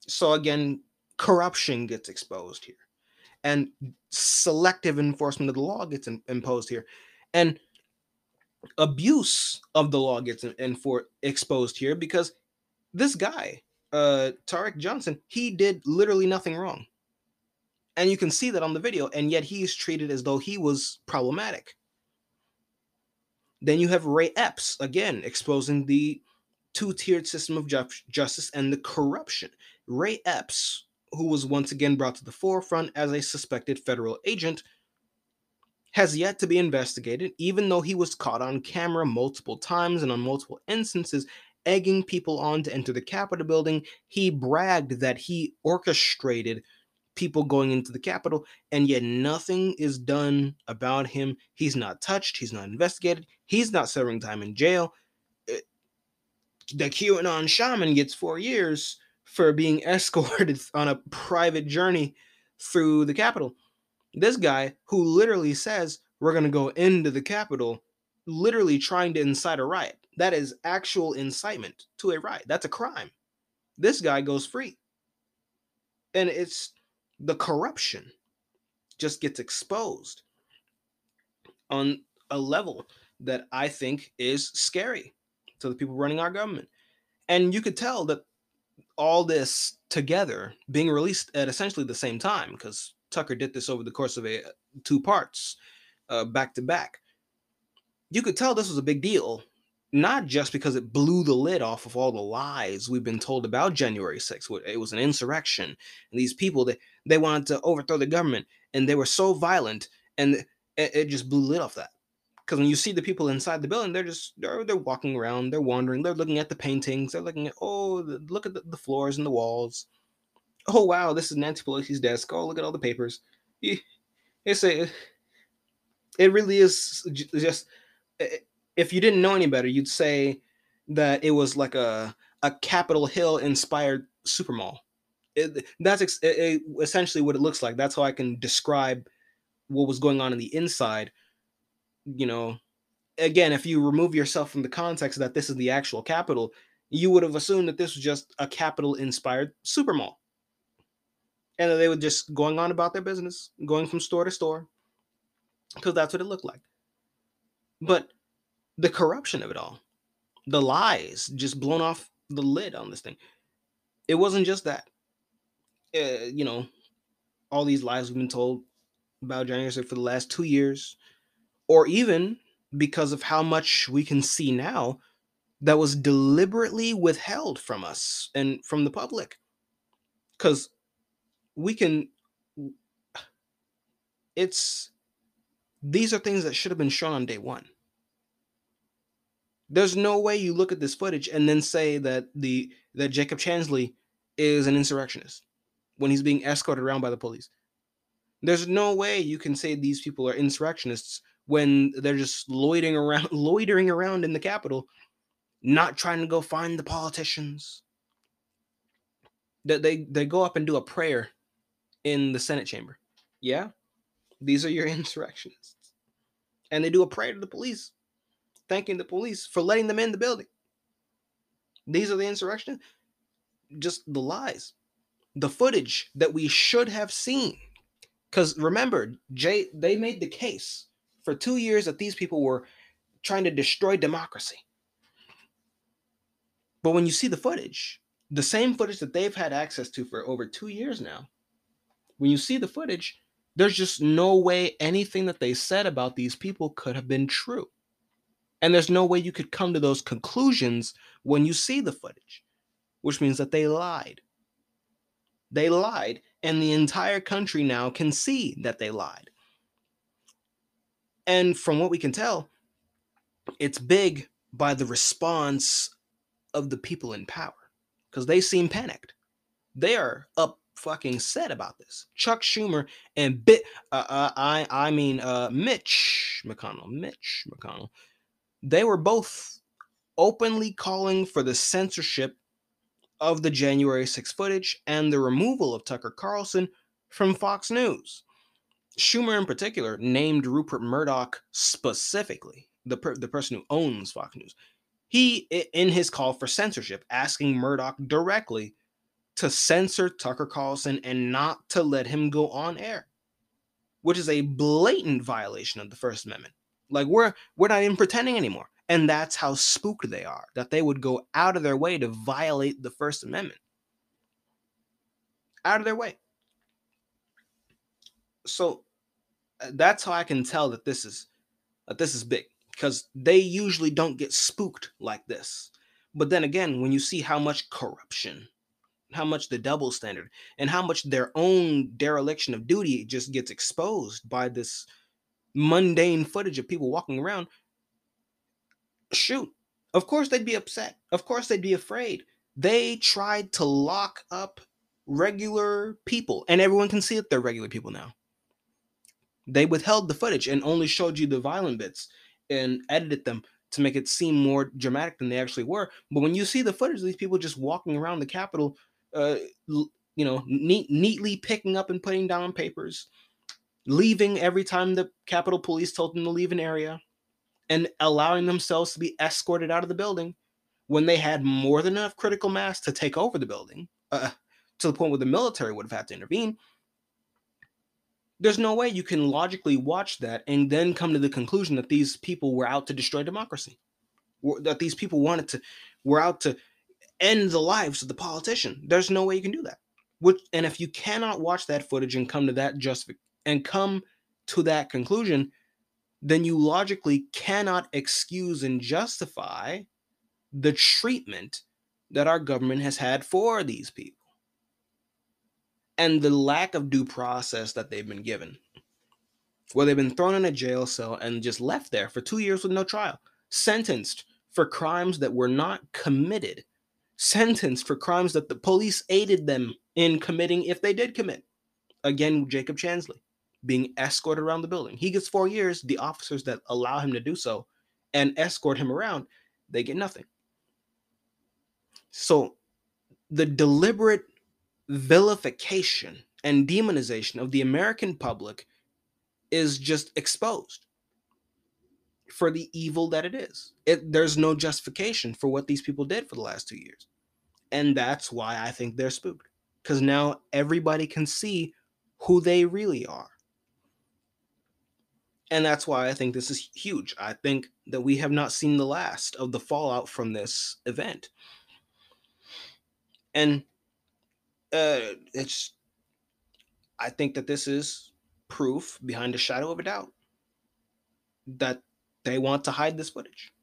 So again, corruption gets exposed here, and selective enforcement of the law gets in, imposed here. And abuse of the law gets in, in for exposed here, because this guy, uh, Tarek Johnson, he did literally nothing wrong. And you can see that on the video, and yet he is treated as though he was problematic. Then you have Ray Epps, again, exposing the two-tiered system of ju- justice and the corruption. Ray Epps, who was once again brought to the forefront as a suspected federal agent, has yet to be investigated, even though he was caught on camera multiple times and on multiple instances, egging people on to enter the Capitol building. He bragged that he orchestrated people going into the Capitol, and yet nothing is done about him. He's not touched. He's not investigated. He's not serving time in jail. The QAnon Shaman gets four years for being escorted on a private journey through the Capitol. This guy, who literally says, we're going to go into the Capitol, literally trying to incite a riot. That is actual incitement to a riot. That's a crime. This guy goes free. And it's the corruption just gets exposed on a level that I think is scary to the people running our government. And you could tell that all this together being released at essentially the same time, because Tucker did this over the course of a two parts, uh, back to back. You could tell this was a big deal, not just because it blew the lid off of all the lies we've been told about January sixth. It was an insurrection, and these people, they, they wanted to overthrow the government, and they were so violent, and it, it just blew the lid off that. Because when you see the people inside the building, they're just, they're, they're walking around, they're wandering, they're looking at the paintings, they're looking at, oh, the, look at the, the floors and the walls. Oh, wow, this is Nancy Pelosi's desk. Oh, look at all the papers. It's a, it really is just, if you didn't know any better, you'd say that it was like a, a Capitol Hill-inspired super mall. It, that's ex- it, it, essentially what it looks like. That's how I can describe what was going on in the inside. You know, again, if you remove yourself from the context that this is the actual Capitol, you would have assumed that this was just a Capitol-inspired super mall, and that they were just going on about their business, going from store to store, because that's what it looked like. But the corruption of it all, the lies, just blown off the lid on this thing. It wasn't just that, uh, you know, all these lies we've been told about January sixth for the last two years. Or even because of how much we can see now that was deliberately withheld from us and from the public. Because we can, it's, these are things that should have been shown on day one. There's no way you look at this footage and then say that the that Jacob Chansley is an insurrectionist when he's being escorted around by the police. There's no way you can say these people are insurrectionists when they're just loitering around, loitering around in the Capitol, not trying to go find the politicians. They, they, they go up and do a prayer in the Senate chamber. Yeah, these are your insurrectionists. And they do a prayer to the police, thanking the police for letting them in the building. These are the insurrectionists. Just the lies. The footage that we should have seen. Because remember, Jay, they made the case for two years that these people were trying to destroy democracy. But when you see the footage, the same footage that they've had access to for over two years now, when you see the footage, there's just no way anything that they said about these people could have been true. And there's no way you could come to those conclusions when you see the footage, which means that they lied. They lied, and the entire country now can see that they lied. And from what we can tell, it's big by the response of the people in power, because they seem panicked. They are up fucking set about this. Chuck Schumer and bit, uh, uh, I, I mean, uh, Mitch McConnell, Mitch McConnell. They were both openly calling for the censorship of the January sixth footage and the removal of Tucker Carlson from Fox News. Schumer in particular named Rupert Murdoch specifically, the per- the person who owns Fox News. He, in his call for censorship, asking Murdoch directly to censor Tucker Carlson and not to let him go on air, which is a blatant violation of the First Amendment. Like we're we're not even pretending anymore. And that's how spooked they are, that they would go out of their way to violate the First Amendment. Out of their way. So that's how I can tell that this is that this is big, because they usually don't get spooked like this. But then again, when you see how much corruption, how much the double standard, and how much their own dereliction of duty just gets exposed by this mundane footage of people walking around, shoot, of course they'd be upset. Of course they'd be afraid. They tried to lock up regular people, and everyone can see that they're regular people now. They withheld the footage and only showed you the violent bits and edited them to make it seem more dramatic than they actually were. But when you see the footage of these people just walking around the Capitol, uh, you know, neat, neatly picking up and putting down papers, leaving every time the Capitol Police told them to leave an area, and allowing themselves to be escorted out of the building when they had more than enough critical mass to take over the building, uh, to the point where the military would have had to intervene. There's no way you can logically watch that and then come to the conclusion that these people were out to destroy democracy, or that these people wanted to, were out to end the lives of the politician. There's no way you can do that. Which, and if you cannot watch that footage and come to that just and come to that conclusion, then you logically cannot excuse and justify the treatment that our government has had for these people, and the lack of due process that they've been given, where they've been thrown in a jail cell and just left there for two years with no trial, sentenced for crimes that were not committed, sentenced for crimes that the police aided them in committing if they did commit. Again, Jacob Chansley being escorted around the building. He gets four years. The officers that allow him to do so and escort him around, they get nothing. So the deliberate vilification and demonization of the American public is just exposed for the evil that it is. It, there's no justification for what these people did for the last two years. And that's why I think they're spooked, because now everybody can see who they really are. And that's why I think this is huge. I think that we have not seen the last of the fallout from this event. And Uh, it's, I think that this is proof behind a shadow of a doubt that they want to hide this footage.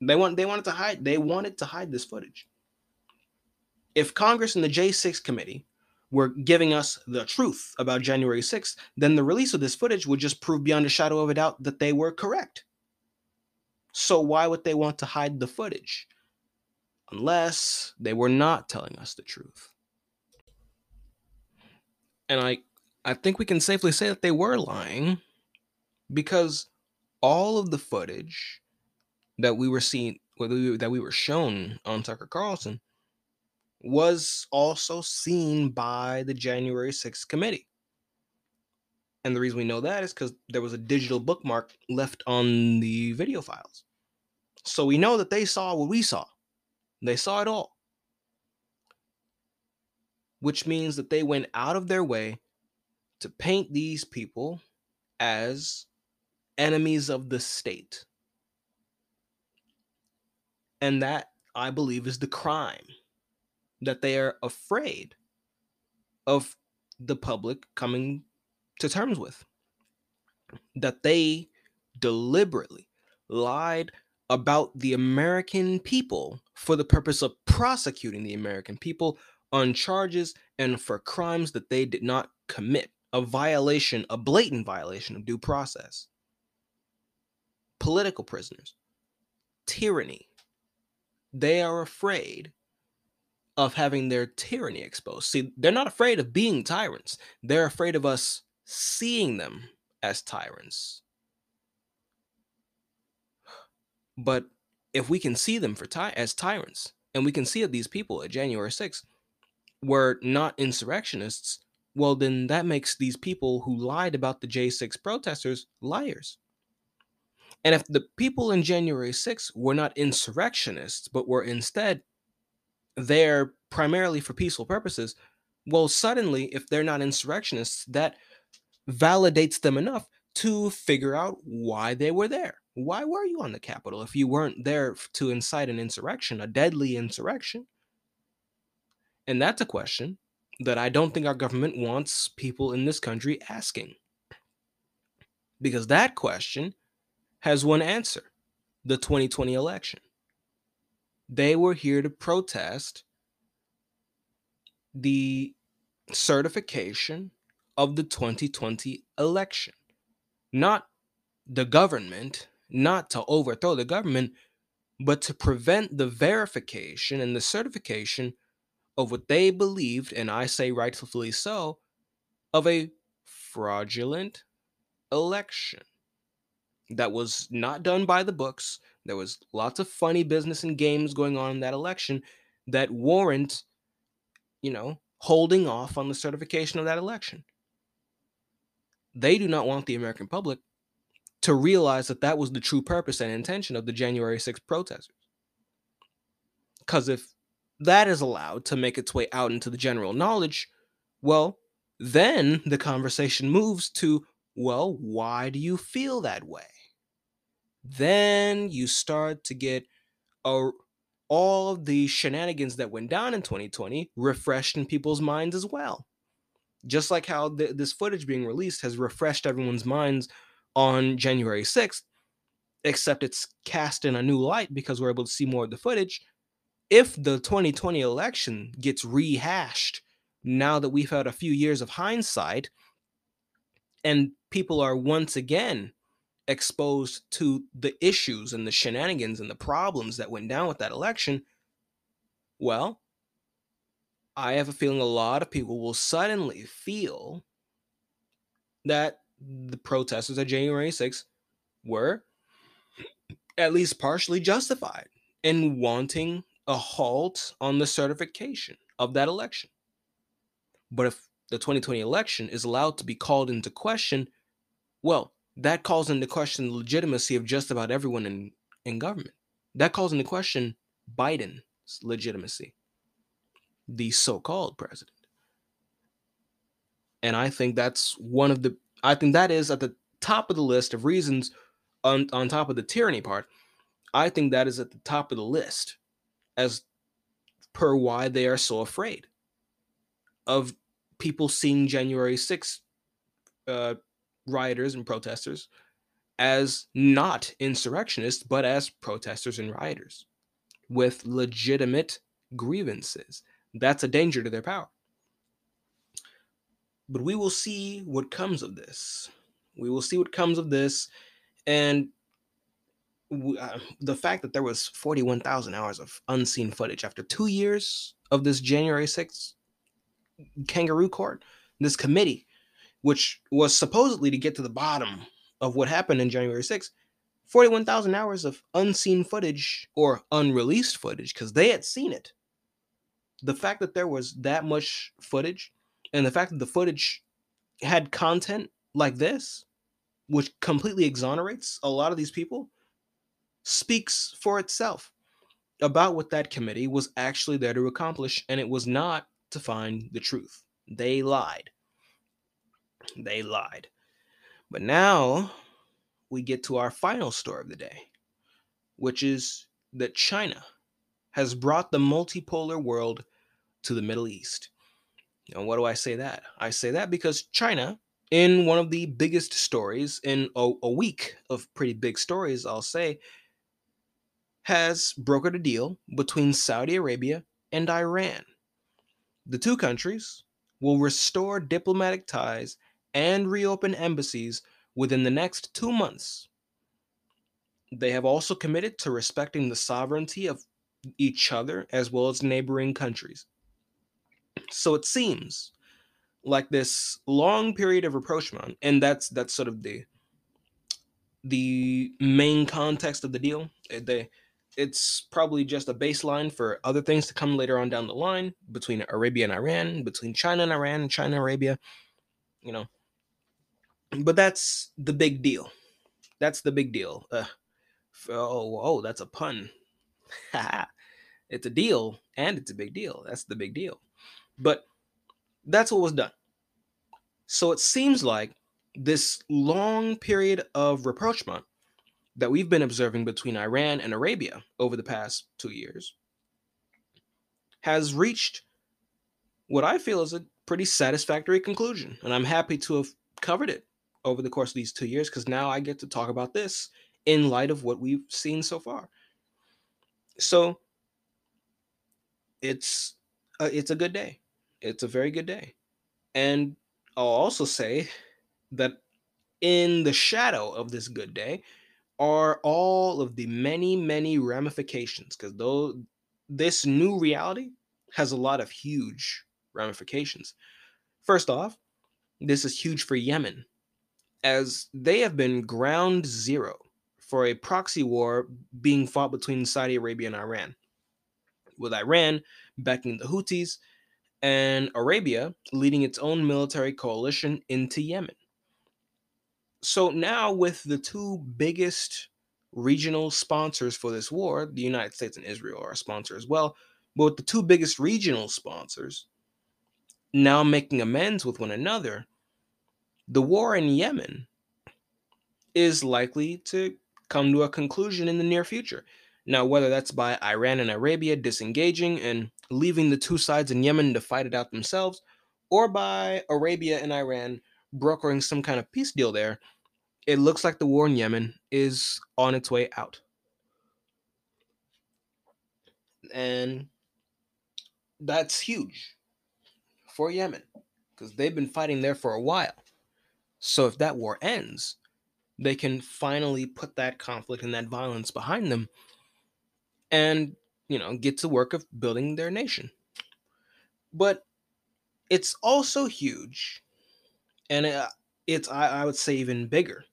They want, they wanted to hide, they wanted to hide this footage. If Congress and the J six committee were giving us the truth about January sixth, then the release of this footage would just prove beyond a shadow of a doubt that they were correct. So why would they want to hide the footage? Unless they were not telling us the truth. And I, I think we can safely say that they were lying, because all of the footage that we were seeing, that we were shown on Tucker Carlson, was also seen by the January sixth committee. And the reason we know that is because there was a digital bookmark left on the video files. So we know that they saw what we saw. They saw it all. Which means that they went out of their way to paint these people as enemies of the state. And that, I believe, is the crime, that they are afraid of the public coming to terms with. That they deliberately lied about the American people for the purpose of prosecuting the American people on charges and for crimes that they did not commit, a violation, a blatant violation of due process. Political prisoners, tyranny. They are afraid of having their tyranny exposed. See, they're not afraid of being tyrants. They're afraid of us seeing them as tyrants. But if we can see them for ty- as tyrants, and we can see that these people at January sixth were not insurrectionists, well, then that makes these people who lied about the J six protesters liars. And if the people in January sixth were not insurrectionists, but were instead there primarily for peaceful purposes, well, suddenly, if they're not insurrectionists, that validates them enough to figure out why they were there. Why were you on the Capitol if you weren't there to incite an insurrection, a deadly insurrection? And that's a question that I don't think our government wants people in this country asking. Because that question has one answer, the twenty twenty election. They were here to protest the certification of the twenty twenty election, not the government, not to overthrow the government, but to prevent the verification and the certification of what they believed, and I say rightfully so, of a fraudulent election that was not done by the books. There was lots of funny business and games going on in that election that warrant, you know, holding off on the certification of that election. They do not want the American public to realize that that was the true purpose and intention of the January sixth protesters. Because if that is allowed to make its way out into the general knowledge, well, then the conversation moves to, well, why do you feel that way? Then you start to get a, all of the shenanigans that went down in twenty twenty refreshed in people's minds as well. Just like how th- this footage being released has refreshed everyone's minds on January sixth, except it's cast in a new light because we're able to see more of the footage. If the twenty twenty election gets rehashed now that we've had a few years of hindsight and people are once again exposed to the issues and the shenanigans and the problems that went down with that election, well, I have a feeling a lot of people will suddenly feel that the protesters at January sixth were at least partially justified in wanting a halt on the certification of that election. But if the twenty twenty election is allowed to be called into question, well, that calls into question the legitimacy of just about everyone in, in government. That calls into question Biden's legitimacy, the so-called president. And I think that's one of the, I think that is at the top of the list of reasons on, on top of the tyranny part. I think that is at the top of the list as per why they are so afraid of people seeing January sixth uh, rioters and protesters as not insurrectionists, but as protesters and rioters with legitimate grievances. That's a danger to their power. But we will see what comes of this. We will see what comes of this. And we, uh, the fact that there was forty-one thousand hours of unseen footage after two years of this January sixth kangaroo court, this committee, which was supposedly to get to the bottom of what happened in January sixth, forty-one thousand hours of unseen footage or unreleased footage, because they had seen it. The fact that there was that much footage, and the fact that the footage had content like this, which completely exonerates a lot of these people, speaks for itself about what that committee was actually there to accomplish, and it was not to find the truth. They lied. They lied. But now we get to our final story of the day, which is that China has brought the multipolar world to the Middle East. And why do I say that? I say that because China, in one of the biggest stories, in a, a week of pretty big stories, I'll say, has brokered a deal between Saudi Arabia and Iran. The two countries will restore diplomatic ties and reopen embassies within the next two months. They have also committed to respecting the sovereignty of each other as well as neighboring countries. So it seems like this long period of rapprochement, and that's that's sort of the the main context of the deal. They, it's probably just a baseline for other things to come later on down the line between Arabia and Iran, between China and Iran, China, Arabia, you know. But that's the big deal. That's the big deal. Uh, oh, oh, that's a pun. It's a deal, and it's a big deal. That's the big deal. But that's what was done. So it seems like this long period of rapprochement that we've been observing between Iran and Arabia over the past two years has reached what I feel is a pretty satisfactory conclusion. And I'm happy to have covered it over the course of these two years because now I get to talk about this in light of what we've seen so far. So it's a, it's a good day. It's a very good day. And I'll also say that in the shadow of this good day are all of the many, many ramifications, because though this new reality has a lot of huge ramifications. First off, this is huge for Yemen, as they have been ground zero for a proxy war being fought between Saudi Arabia and Iran, with Iran backing the Houthis and Arabia leading its own military coalition into Yemen. So now with the two biggest regional sponsors for this war, the United States and Israel are a sponsor as well, but with the two biggest regional sponsors now making amends with one another, the war in Yemen is likely to come to a conclusion in the near future. Now, whether that's by Iran and Arabia disengaging and leaving the two sides in Yemen to fight it out themselves, or by Arabia and Iran brokering some kind of peace deal there, it looks like the war in Yemen is on its way out. And that's huge for Yemen, because they've been fighting there for a while. So if that war ends, they can finally put that conflict and that violence behind them and, you know, get to work of building their nation. But it's also huge, and it's, I would say, even bigger,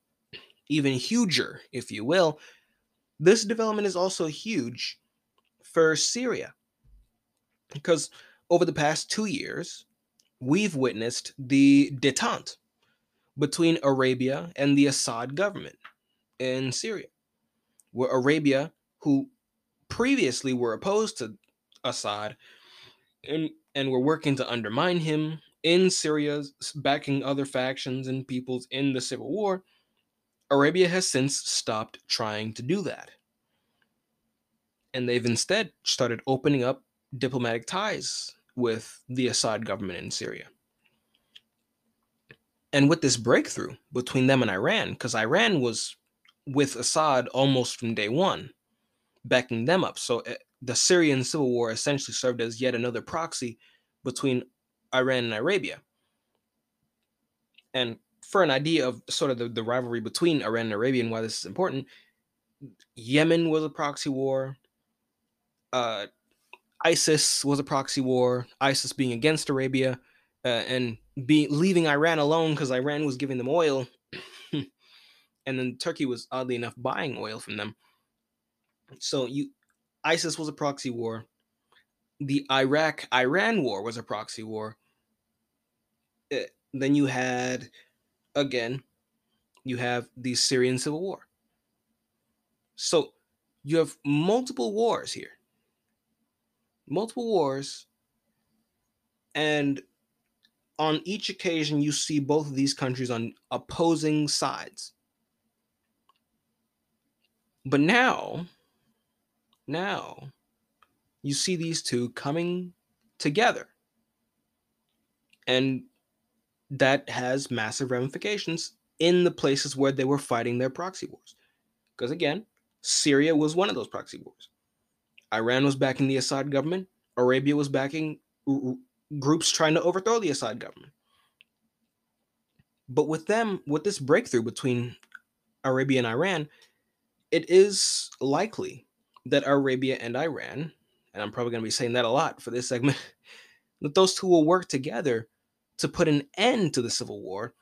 even huger, if you will. This development is also huge for Syria, because over the past two years, we've witnessed the détente between Arabia and the Assad government in Syria, where Arabia, who previously were opposed to Assad and, and were working to undermine him in Syria, backing other factions and peoples in the civil war, Arabia has since stopped trying to do that. And they've instead started opening up diplomatic ties with the Assad government in Syria. And with this breakthrough between them and Iran, because Iran was with Assad almost from day one, backing them up. So the Syrian civil war essentially served as yet another proxy between Iran and Arabia. And for an idea of sort of the, the rivalry between Iran and Arabia and why this is important, Yemen was a proxy war. Uh, ISIS was a proxy war, ISIS being against Arabia uh, and be, leaving Iran alone because Iran was giving them oil. And then Turkey was, oddly enough, buying oil from them. So you, ISIS was a proxy war. The Iraq-Iran war was a proxy war. It, then you had, again, you have the Syrian civil war. So you have multiple wars here. Multiple wars, and on each occasion you see both of these countries on opposing sides. But now, now, you see these two coming together, and that has massive ramifications in the places where they were fighting their proxy wars. Because again, Syria was one of those proxy wars. Iran was backing the Assad government. Arabia was backing r- groups trying to overthrow the Assad government. But with them, with this breakthrough between Arabia and Iran, it is likely that Arabia and Iran, and I'm probably going to be saying that a lot for this segment, that those two will work together to put an end to the civil war,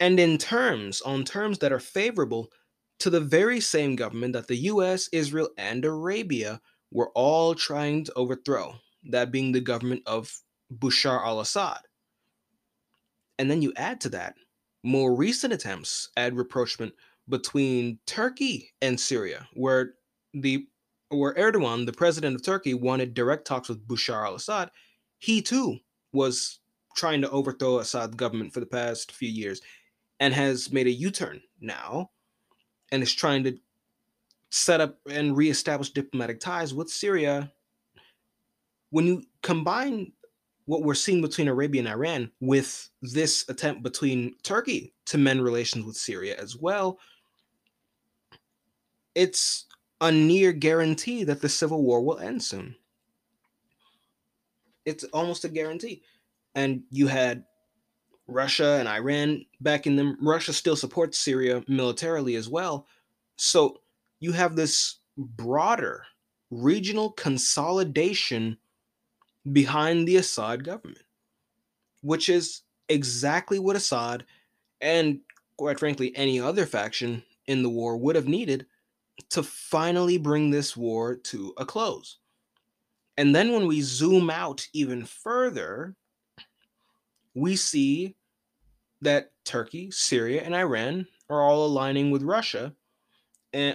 and in terms, on terms that are favorable to the very same government that the U S, Israel, and Arabia were all trying to overthrow, that being the government of Bashar al-Assad. And then you add to that more recent attempts at rapprochement between Turkey and Syria, where the where Erdogan, the president of Turkey, wanted direct talks with Bashar al-Assad. He too was trying to overthrow Assad's government for the past few years. and has made a U-turn now and is trying to set up and reestablish diplomatic ties with Syria. When you combine what we're seeing between Arabia and Iran with this attempt between Turkey to mend relations with Syria as well, it's a near guarantee that the civil war will end soon. It's almost a guarantee. And you had Russia and Iran backing them. Russia still supports Syria militarily as well. So you have this broader regional consolidation behind the Assad government, which is exactly what Assad and, quite frankly, any other faction in the war would have needed to finally bring this war to a close. And then when we zoom out even further, we see that Turkey, Syria, and Iran are all aligning with Russia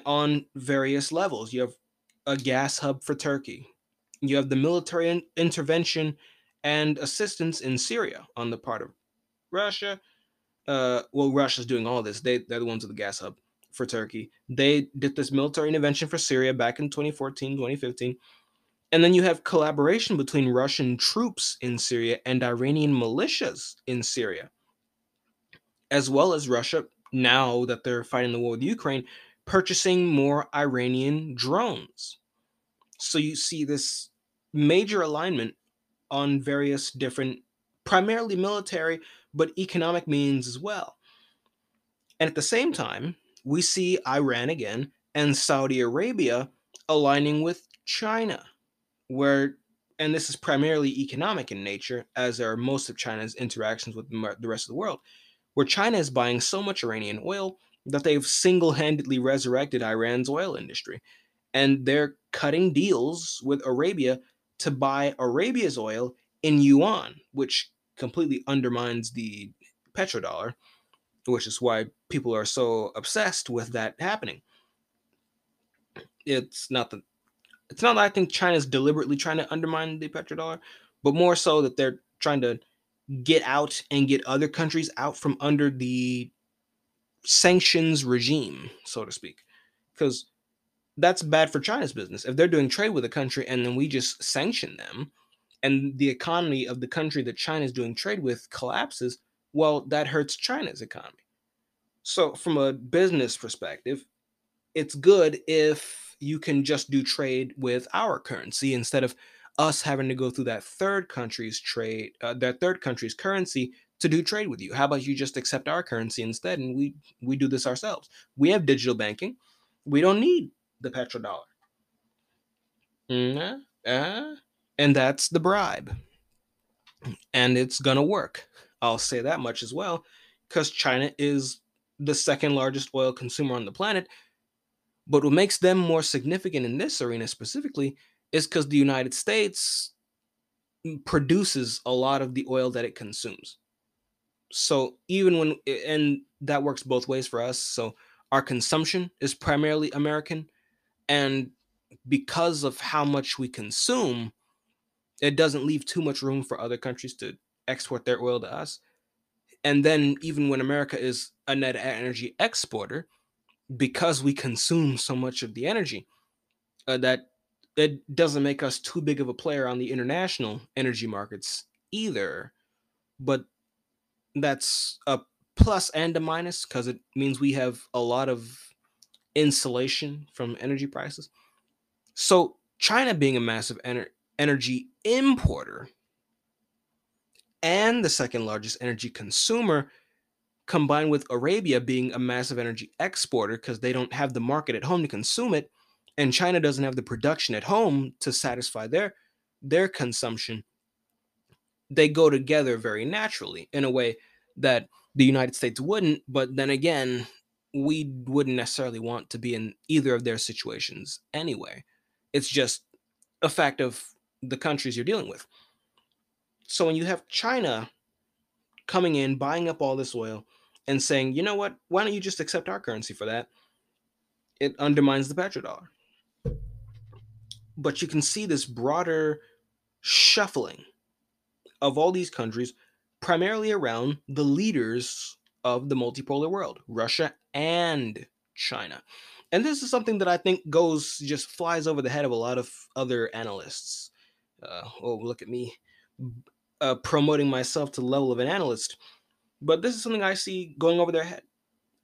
on various levels. You have a gas hub for Turkey. You have the military in- intervention and assistance in Syria on the part of Russia. Uh, well, Russia's doing all this. They, they're the ones with the gas hub for Turkey. They did this military intervention for Syria back in twenty fourteen, twenty fifteen. And then you have collaboration between Russian troops in Syria and Iranian militias in Syria, as well as Russia, now that they're fighting the war with Ukraine, purchasing more Iranian drones. So you see this major alignment on various different, primarily military, but economic means as well. And at the same time, we see Iran again and Saudi Arabia aligning with China, where, and this is primarily economic in nature, as are most of China's interactions with the rest of the world, where China is buying so much Iranian oil that they've single-handedly resurrected Iran's oil industry. And they're cutting deals with Arabia to buy Arabia's oil in yuan, which completely undermines the petrodollar, which is why people are so obsessed with that happening. It's not that It's not that I think China's deliberately trying to undermine the petrodollar, but more so that they're trying to get out and get other countries out from under the sanctions regime, so to speak. Because that's bad for China's business. If they're doing trade with a country and then we just sanction them and the economy of the country that China's doing trade with collapses, well, that hurts China's economy. So from a business perspective, it's good if you can just do trade with our currency instead of us having to go through that third country's trade, uh, that third country's currency to do trade with you. How about you just accept our currency instead, and we we do this ourselves? We have digital banking. We don't need the petrodollar. Mm-hmm. Uh, and that's the bribe. And it's gonna work. I'll say that much as well, because China is the second largest oil consumer on the planet. But what makes them more significant in this arena specifically is because the United States produces a lot of the oil that it consumes. So even when, and that works both ways for us. So our consumption is primarily American. And because of how much we consume, it doesn't leave too much room for other countries to export their oil to us. And then even when America is a net energy exporter, because we consume so much of the energy, uh, that it doesn't make us too big of a player on the international energy markets either. But that's a plus and a minus, because it means we have a lot of insulation from energy prices. So China being a massive ener- energy importer and the second largest energy consumer, combined with Arabia being a massive energy exporter because they don't have the market at home to consume it, and China doesn't have the production at home to satisfy their, their consumption, they go together very naturally in a way that the United States wouldn't, but then again, we wouldn't necessarily want to be in either of their situations anyway. It's just a fact of the countries you're dealing with. So when you have China coming in, buying up all this oil, and saying, you know what, why don't you just accept our currency for that? It undermines the petrodollar. But you can see this broader shuffling of all these countries, primarily around the leaders of the multipolar world, Russia and China. And this is something that I think goes, just flies over the head of a lot of other analysts. Uh, oh, look at me uh, promoting myself to the level of an analyst. But this is something I see going over their head.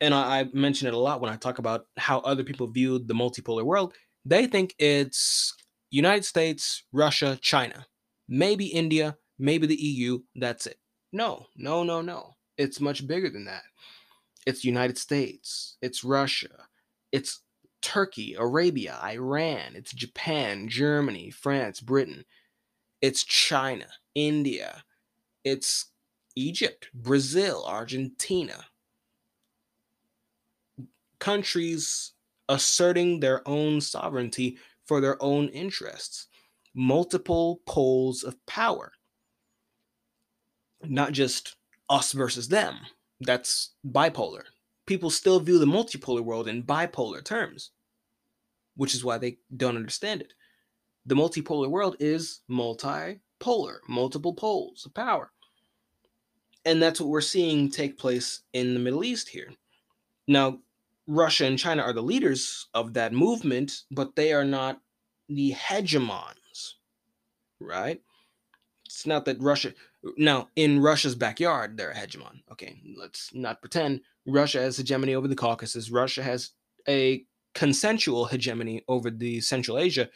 And I, I mention it a lot when I talk about how other people view the multipolar world. They think it's United States, Russia, China, maybe India, maybe the E U. That's it. No, no, no, no. It's much bigger than that. It's United States. It's Russia. It's Turkey, Arabia, Iran. It's Japan, Germany, France, Britain. It's China, India. It's Egypt, Brazil, Argentina. Countries asserting their own sovereignty for their own interests. Multiple poles of power. Not just us versus them. That's bipolar. People still view the multipolar world in bipolar terms, which is why they don't understand it. The multipolar world is multipolar, multiple poles of power. And that's what we're seeing take place in the Middle East here. Now, Russia and China are the leaders of that movement, but they are not the hegemons, right? It's not that Russia... Now, in Russia's backyard, they're a hegemon. Okay, let's not pretend. Russia has hegemony over the Caucasus. Russia has a consensual hegemony over the Central Asia.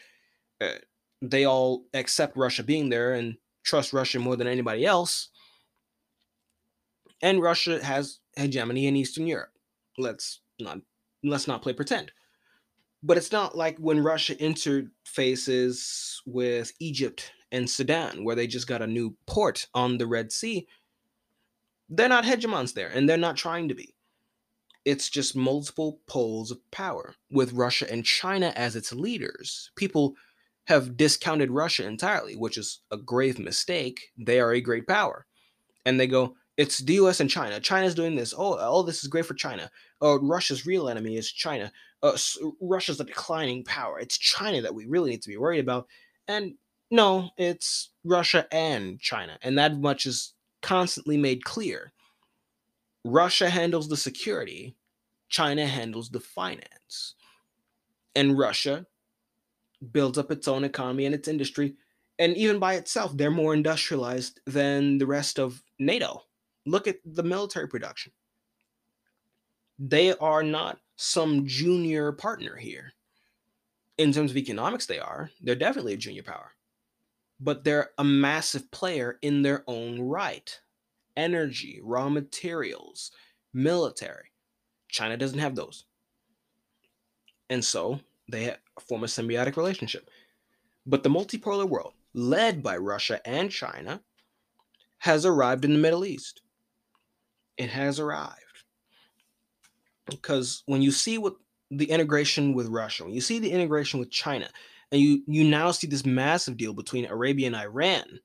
Uh, they all accept Russia being there and trust Russia more than anybody else. And Russia has hegemony in Eastern Europe. Let's not let's not play pretend. But it's not like when Russia interfaces with Egypt and Sudan, where they just got a new port on the Red Sea. They're not hegemons there, and they're not trying to be. It's just multiple poles of power, with Russia and China as its leaders. People have discounted Russia entirely, which is a grave mistake. They are a great power. And they go, it's the U S and China. China's doing this. Oh, all this is great for China. Oh, Russia's real enemy is China. Uh, Russia's a declining power. It's China that we really need to be worried about. And no, it's Russia and China, and that much is constantly made clear. Russia handles the security, China handles the finance, and Russia builds up its own economy and its industry, and even by itself, they're more industrialized than the rest of NATO. Look at the military production. They are not some junior partner here. In terms of economics, they are. They're definitely a junior power. But they're a massive player in their own right. Energy, raw materials, military. China doesn't have those. And so they form a symbiotic relationship. But the multipolar world, led by Russia and China, has arrived in the Middle East. It has arrived. Because when you see what the integration with Russia, when you see the integration with China, and you, you now see this massive deal between Arabia and Iran.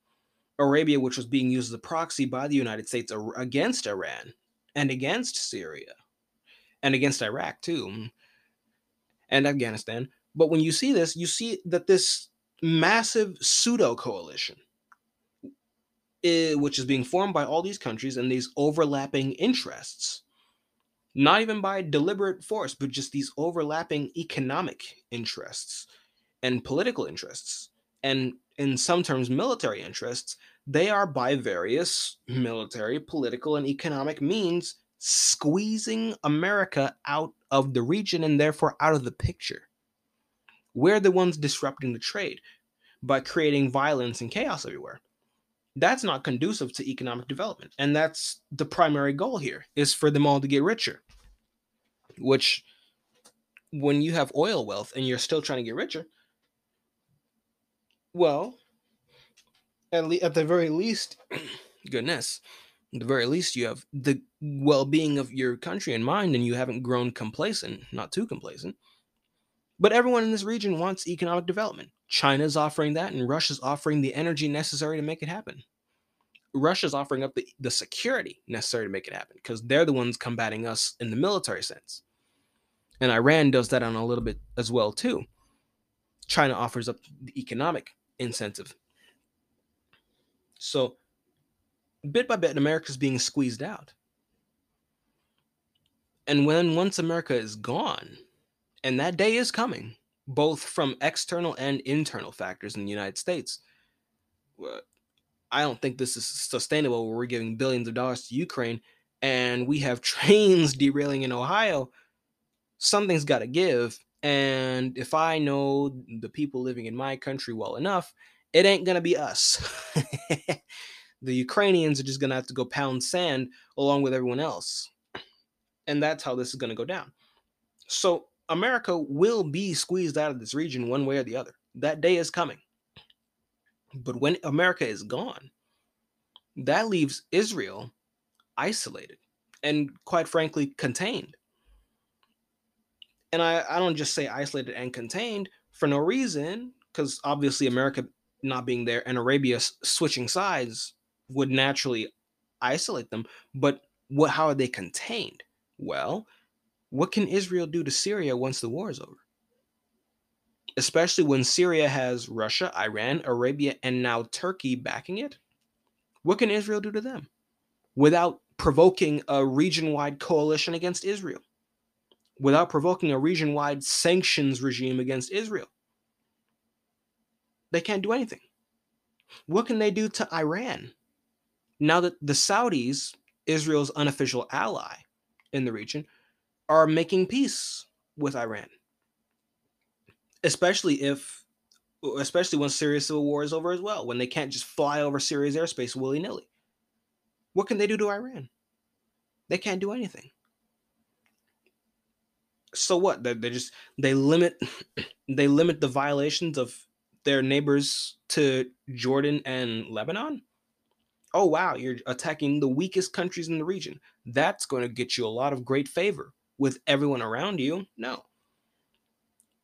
Arabia, which was being used as a proxy by the United States against Iran and against Syria and against Iraq, too, and Afghanistan. But when you see this, you see that this massive pseudo-coalition, which is being formed by all these countries and these overlapping interests, not even by deliberate force, but just these overlapping economic interests, and political interests, and in some terms military interests, they are by various military, political, and economic means squeezing America out of the region and therefore out of the picture. We're the ones disrupting the trade by creating violence and chaos everywhere. That's not conducive to economic development, and that's the primary goal here, is for them all to get richer, which when you have oil wealth and you're still trying to get richer, well, at, le- at the very least, goodness, at the very least, you have the well-being of your country in mind, and you haven't grown complacent, not too complacent. But everyone in this region wants economic development. China's offering that, and Russia's offering the energy necessary to make it happen. Russia's offering up the, the security necessary to make it happen, because they're the ones combating us in the military sense. And Iran does that on a little bit as well, too. China offers up the economic incentive. So, bit by bit, America's being squeezed out. And when once America is gone, and that day is coming, both from external and internal factors in the United States, I don't think this is sustainable where we're giving billions of dollars to Ukraine and we have trains derailing in Ohio. Something's got to give. And if I know the people living in my country well enough, it ain't going to be us. The Ukrainians are just going to have to go pound sand along with everyone else. And that's how this is going to go down. So America will be squeezed out of this region one way or the other. That day is coming. But when America is gone, that leaves Israel isolated and, quite frankly, contained. And I, I don't just say isolated and contained for no reason, because obviously America not being there and Arabia switching sides would naturally isolate them. But what? How are they contained? Well, what can Israel do to Syria once the war is over? Especially when Syria has Russia, Iran, Arabia, and now Turkey backing it. What can Israel do to them without provoking a region-wide coalition against Israel? Without provoking a region-wide sanctions regime against Israel? They can't do anything. What can they do to Iran? Now that the Saudis, Israel's unofficial ally in the region, are making peace with Iran. Especially if, especially when Syria's civil war is over as well, when they can't just fly over Syria's airspace willy-nilly. What can they do to Iran? They can't do anything. So what? They, they just they limit they limit the violations of their neighbors to Jordan and Lebanon. Oh wow, you're attacking the weakest countries in the region. That's going to get you a lot of great favor with everyone around you. No.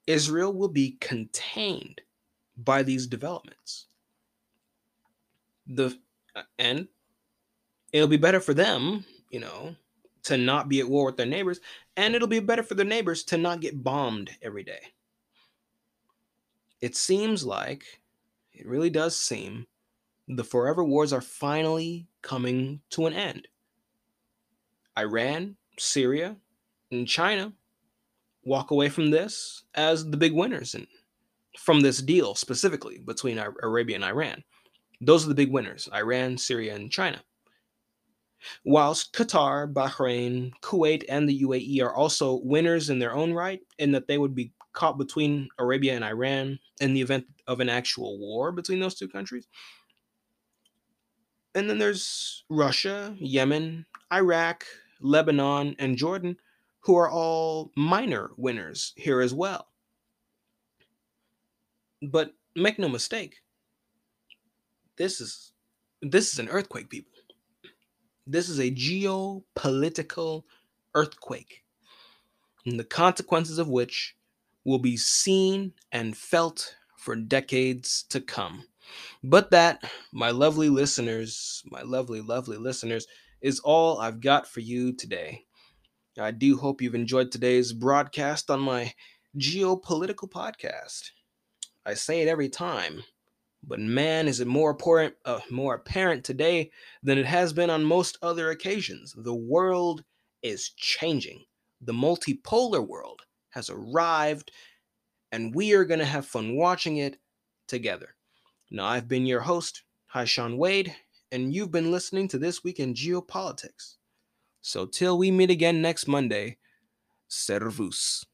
Israel will be contained by these developments. The and it'll be better for them, you know, to not be at war with their neighbors, and it'll be better for their neighbors to not get bombed every day. It seems like, it really does seem, the forever wars are finally coming to an end. Iran, Syria, and China walk away from this as the big winners, and from this deal specifically between Arabia and Iran. Those are the big winners, Iran, Syria, and China. Whilst Qatar, Bahrain, Kuwait, and the U A E are also winners in their own right, in that they would be caught between Arabia and Iran in the event of an actual war between those two countries. And then there's Russia, Yemen, Iraq, Lebanon, and Jordan, who are all minor winners here as well. But make no mistake, this is this is an earthquake, people. This is a geopolitical earthquake, and the consequences of which will be seen and felt for decades to come. But that, my lovely listeners, my lovely, lovely listeners, is all I've got for you today. I do hope you've enjoyed today's broadcast on my geopolitical podcast. I say it every time, but man, is it more important, uh, more apparent today than it has been on most other occasions. The world is changing. The multipolar world has arrived, and we are going to have fun watching it together. Now, I've been your host, Hyshawn Wade, and you've been listening to This Week in Geopolitics. So till we meet again next Monday, servus.